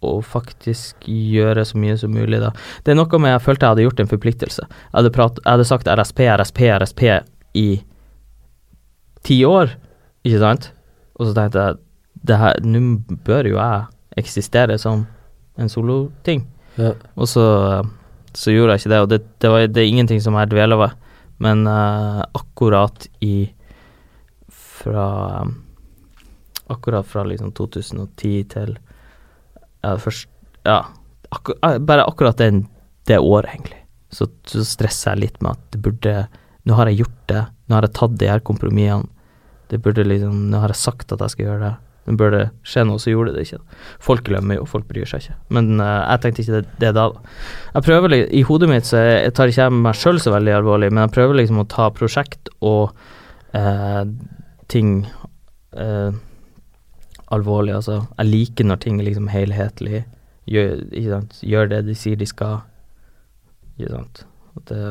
å faktisk gjøre så mye som mulig da. Det er noe med jeg følte jeg hadde gjort en forpliktelse. Jeg hadde, prat, jeg hadde sagt R S P, R S P, R S P i ti år, ikke sant? Og så tenkte jeg, det her, nå bør jo jeg eksistere som en solo-ting. Ja. Og så, så gjorde jeg ikke det, og det, det, var, det er ingenting som jeg dveler ved. Men uh, akkurat i, fra, um, akkurat fra liksom to tusen ti til, ja, først, ja, akkur, bare akkurat den, det året egentlig. Så, så stresser jeg litt med at det burde, nå har jeg gjort det, nå har jeg tatt de her kompromissene, det burde liksom, nå har jeg sagt at jeg skal gjøre det, nå burde skje noe, så gjorde det ikke. Folk glemmer jo, folk bryr seg ikke. Men uh, jeg tenkte ikke det, det da. Jeg prøver, i hodet mitt, så jeg, jeg tar ikke meg selv så veldig alvorlig, men jeg prøver liksom å ta prosjekt og uh, ting uh, alvorlig, altså. Jeg liker når ting er liksom helhetlig, gjør, ikke sant? Gjør det de sier de skal, ikke sant? At det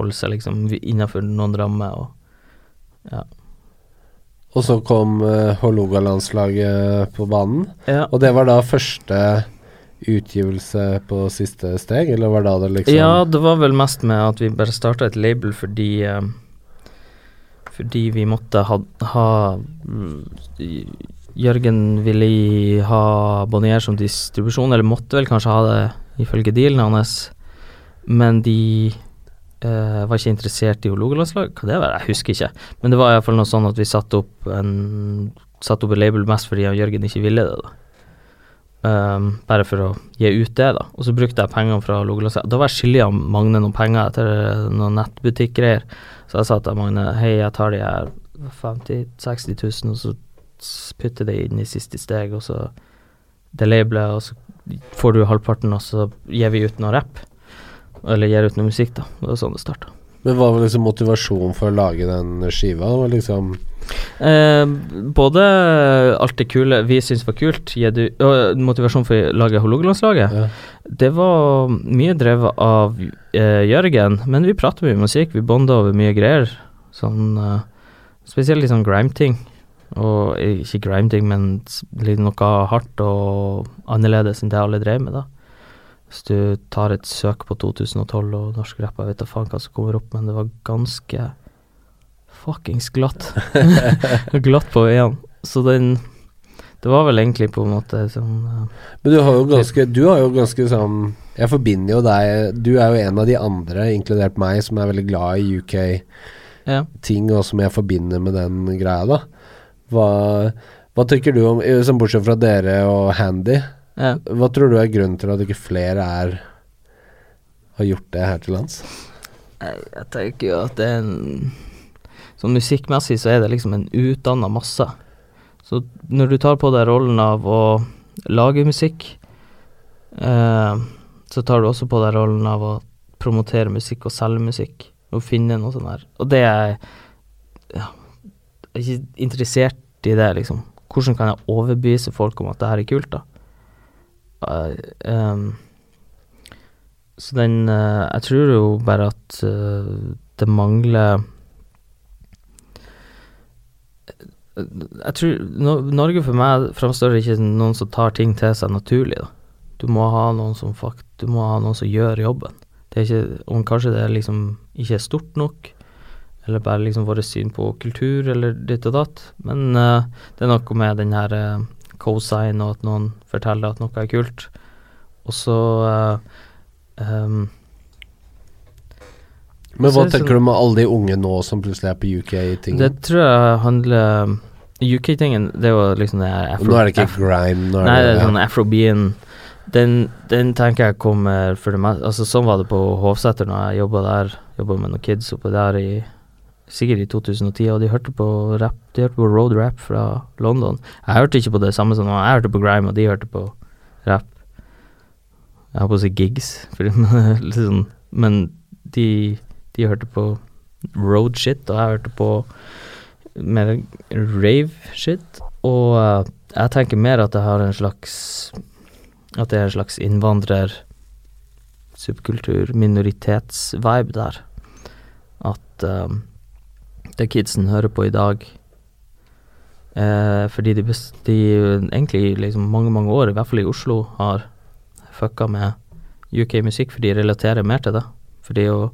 holder seg liksom innenfor noen rammer, og ja. Og så kom uh, Hålogalandslaget på banen, ja. Og det var da første utgivelse på siste steg, eller var det da det liksom... Ja, det var vel mest med at vi bare startet et label fordi, um, fordi vi måtte ha... ha Jørgen ville ha Bonnier som distribusjon, eller måtte vel kanskje ha det ifølge dealen hans, men de... Uh, var ikke interessert i Hålogalandslag. Hva det var? Jeg husker ikke. Men det var i hvert fall noe sånn at vi satt opp en, satt opp et label mest fordi Jørgen ikke ville det da. Um, bare for å gi ut det da. Og så brukte jeg pengene fra Hålogalandslag. Da var jeg skyldig av Magne noen penger etter noen nettbutikkgreier. Så jeg sa til Magne, hei, jeg tar de her femti til seksti tusen og så putter det inn i siste steg og så det labelet og så får du halvparten og så gir vi ut noen rapp. Eller gjør ut noe musikk da, det var sånn det startet. Men hva var liksom motivasjonen for å lage den skiva? Det var liksom eh, både alt det kule vi synes var kult, du, og motivasjonen for å lage Hålogalandslaget, ja. Det var mye drevet av eh, Jørgen, men vi pratet mye musikk, vi bondet over mye greier, sånn, eh, spesielt litt sånn grime-ting, og ikke grime-ting, men litt noe hardt og annerledes enn det alle drev med da. Hvis du tar et søk på to tusen tolv og norsk rapp, jeg vet da faen hva som kommer opp, men det var ganske fuckings glatt. glatt på veien. Så den, det var vel egentlig på en måte sånn... Men du har jo ganske, du har jo ganske sånn, jeg forbinder jo deg, du er jo en av de andre, inkludert meg, som er veldig glad i U K-ting, ja. Og som jeg forbinder med den greia da. Hva, hva tykker du om, som bortsett fra dere og Handy? Ja. Hva tror du er grunnen til at ikke flere er, har gjort det her til lands? Jeg, jeg tenker jo at det er en, sånn musikkmessig så er det liksom en utdannet masse. Så når du tar på deg rollen av å lage musikk, eh, så tar du også på deg rollen av å promotere musikk og selge musikk, og finne noe sånt her. Og det er, ja, jeg er ikke interessert i det liksom. Hvordan kan jeg overbevise folk om at det her er kult da? Uh, um, så den uh, jeg tror jo bare at uh, det mangler jeg tror no, Norge for meg fremstår ikke noen som tar ting til seg naturlig da. Du må ha noen som fakt, du må ha noen som gjør jobben. Det det er ikke, om kanskje det er liksom ikke er stort nok, eller bare liksom våre syn på kultur eller ditt og datt, men uh, det er noe med den her uh, cosign og at noen forteller at noe er kult, og så uh, um, Men hva tenker sånn, du med alle de unge nå som plutselig er på U K-tingen? Det tror jeg handler U K-tingen, det var liksom det her Afro, Nå er det ikke Afro, grime nå er Nei, det er sånn Afrobean den, den tenker jeg kommer for det meste Altså sånn var det på Hovsetter når jeg jobbet der Jobbet med noen kids oppe der i Sikkert i tjueti, og de hørte på rap De hørte på road rap fra London Jeg hørte ikke på det samme som nå Jeg hørte på grime, og de hørte på rap Jeg har på å si gigs liksom, Men de... De hørte på road shit, og jeg hørte på mer rave shit, og uh, jeg tenker mer at jeg har en slags, at det er en slags innvandrer, subkultur, minoritets-vibe der. At um, det kidsen hører på i dag, uh, fordi de, best, de egentlig liksom mange, mange år, i hvert fall i Oslo, har fucka med U K-musikk, for de relaterer mer til det. Fordi å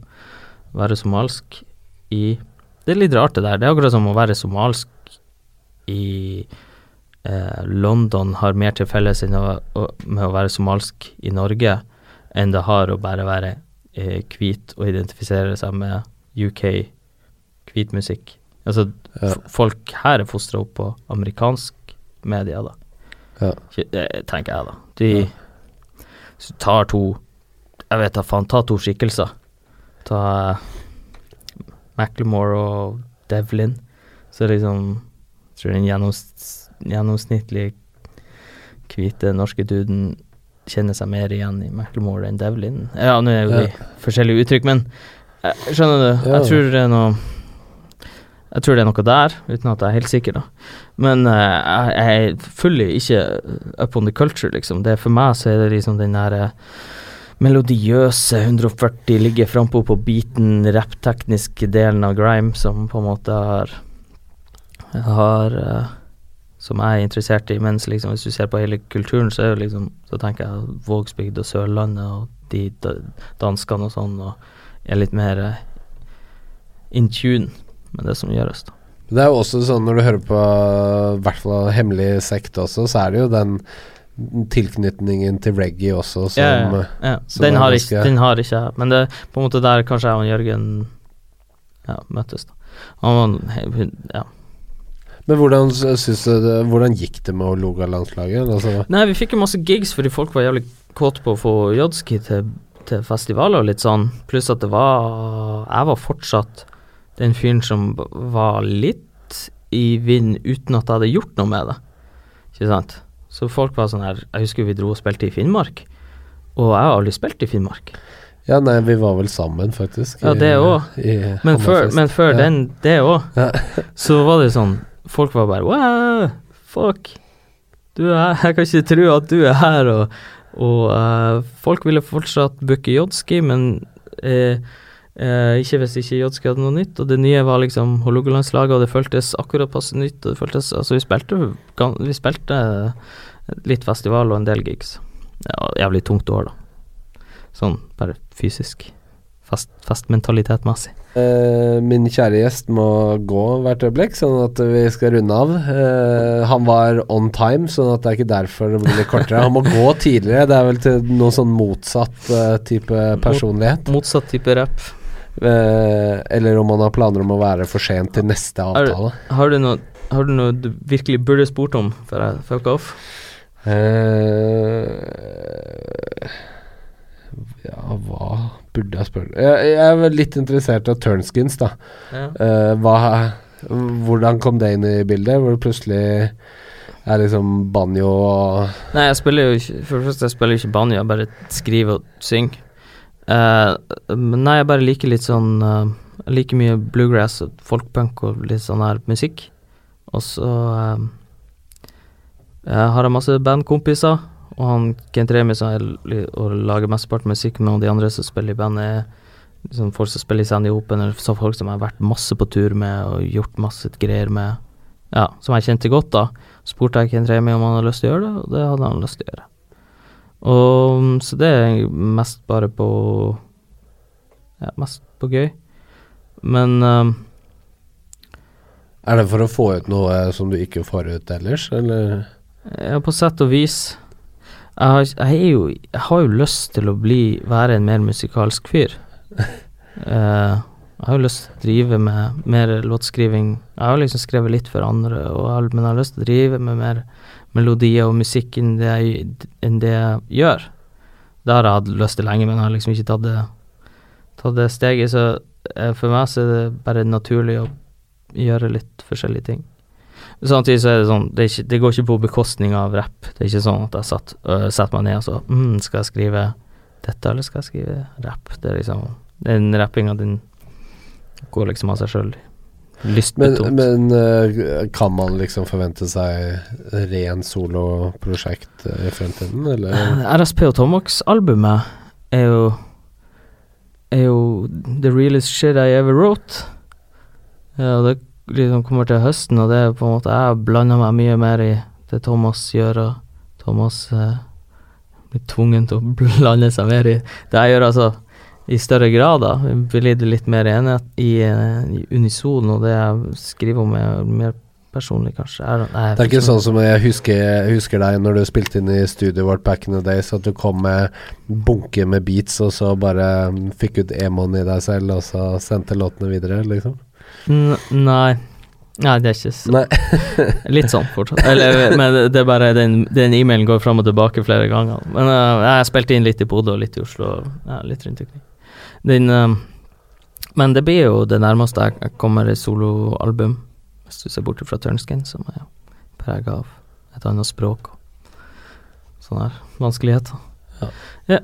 være somalsk i... Det er litt rart det der. Det er akkurat som å være somalsk i eh, London har mer til felles enn å, å, med å være somalsk i Norge enn det har å bare være eh, hvit og identifisere seg med U K-hvit musikk. Altså, ja. f- folk her er fostret opp på amerikansk media, da. Ja. Det tenker jeg, da. De ja. tar to... Jeg vet da faen, tar to skikkelser. Ta Macklemore og Devlin så liksom jeg tror den gjennoms, gjennomsnittlige kvite norske duden kjenner seg mer igjen i Macklemore enn Devlin ja, nå er jo de ja. forskjellige uttrykk men jeg, skjønner du, jeg tror det er noe jeg tror det er noe der uten at jeg er helt sikker da men uh, jeg er fully ikke up on the culture liksom det for meg så er det liksom den der melodiøse hundre og førti ligger frempå på beaten rapptekniske delen av grime som på en måte har, har uh, som jeg er interessert i mens liksom hvis du ser på hele kulturen så er det liksom så tenker jeg Vogsbygd og Sørlandet og de danskene og sånn og er litt mer uh, in tune med det som gjøres da. Det er jo også sånn når du hører på i hvert fall hemmelig sekt også så er det jo den tilknytningen til reggae også som, ja, ja, ja. Som den, har ikke, den har ikke jeg men det er på en måte der kanskje jeg og Jørgen ja, møttes da. Og, ja. Men hvordan synes du hvordan gikk det med Hålogalandslaget? Altså? Nei, vi fikk jo masse gigs fordi folk var jævlig kåt på å få Jodski til, til festivaler og litt sånn pluss at det var jeg var fortsatt den fyren som var litt i vind uten at jeg hadde gjort noe med det ikke sant? Så folk var sånn her, jeg husker vi dro og spilte i Finnmark, og jeg har aldri spilt i Finnmark. Ja, nei, vi var vel sammen faktisk. Ja, det også. I, i men, før, men før ja. Den, det også. Ja. Så var det sånn, folk var bare, wow, fuck, du er her, jeg kan ikke tro at du er her. Og, og uh, folk ville fortsatt booke Jodski, men uh, uh, ikke hvis ikke Jodski hadde noe nytt, og det nye var liksom Hålogalandslaget, og det føltes akkurat passe nytt, og det føltes, altså vi spilte, vi spilte... Uh, litt festival og en del gigs ja, jævlig tungt år da sånn, bare fysisk fast, fast mentalitet massig eh, min kjære gjest må gå hvert øyeblikk, sånn at vi skal runde av eh, han var on time sånn at det er ikke derfor det blir litt kortere han må gå tidligere, det er vel til noen sånn motsatt eh, type personlighet Mot, motsatt type rap eh, eller om man har planer om å være for sent til neste avtale har, har du noe har du noe du virkelig burde spurt om for jeg fuck off Uh, ja, hva burde jeg spørre? Jeg, jeg er litt interessert av turnskins da ja. uh, hva, Hvordan kom det inn i bildet? Hvor det plutselig er liksom banjo og... Nei, jeg spiller jo ikke For det første, jeg spiller ikke banjo Jeg bare skriver og synger uh, Nei, jeg bare liker litt sånn uh, Jeg liker mye bluegrass og folkpunk og litt sånn her musikk Og så... Uh, Jeg har masse bandkompiser, og han Kent Remi som er, og lager mestepart musikk med, og de andre som spiller i band er liksom folk som spiller i Sandy Open, eller så folk som jeg har vært masse på tur med, og gjort masse greier med, ja, som jeg kjente godt da. Spurte jeg Kent Remi om han hadde lyst til å gjøre det, og det hadde han lyst til å gjøre. Og, så det er mest bare på mest på gøy. Men um, er det for å få ut noe som du ikke får ut ellers, eller? Ja, på sett og vis. Jeg har, jeg, er jo, jeg har jo lyst til å bli, være en mer musikalsk fyr. uh, jeg har jo lyst til å drive med mer låtskriving. Jeg har liksom skrevet litt for andre, og, men jeg har lyst til å drive med mer melodier og musikk enn det jeg, enn det jeg gjør. Det har jeg hatt lyst til lenge, men jeg har liksom ikke tatt det, tatt det steget. Så uh, for meg så er det bare naturlig å gjøre litt forskjellige ting. Samtidig så er det sånn, det, er ikke, det går ikke på bekostning av rap. Det er ikke sånn at jeg satt, øh, satt meg ned og så, mm, skal jeg skrive dette, eller skal jeg skrive rap? Det er liksom, den rappingen din går liksom av seg selv. Lystbetont. Men, men kan man liksom forvente seg ren soloprosjekt i fremtiden, eller? R S P og Tommax albumet er jo, er jo the realest shit I ever wrote. Ja, det liksom kommer til høsten, og det er på en måte, jeg blander meg mye mer i det Thomas gjør, og Thomas eh, blir tvungen til å blande seg mer i det jeg gjør, altså i større grad da, vi blir litt mer enighet i, i unison, og det jeg skriver om er mer personlig kanskje. Er, nei, det er ikke sånn som jeg husker, jeg husker deg når du spilte inn i studio vårt back in the days, at du kom med bunke med beats, og så bare fikk ut emoen i deg selv, og så sendte låtene videre, liksom? N- nei. Nei, det er ikke så. Litt sånn fortsatt. Eller, men det er bare den, den e-mailen går frem og tilbake flere ganger. Men uh, jeg spilte inn litt i Bodø og litt i Oslo og ja, litt rundt omkring. Den, uh, men det blir jo det nærmeste jeg kommer i soloalbum, hvis du ser bort fra Turnskin, som er preget av et annet språk og sånne her vanskeligheter. Ja. Ja.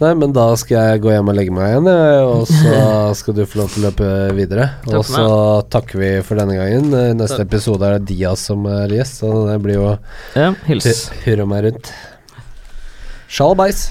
Nei, men da skal jeg gå hjem og legge meg igjen, og så skal du få lov til å løpe videre. Og så takker vi for denne gangen. Neste Takk. Episode er det Diaz som er gjest, så det blir jo ja, hils. Hurra meg rundt. Sjalabais!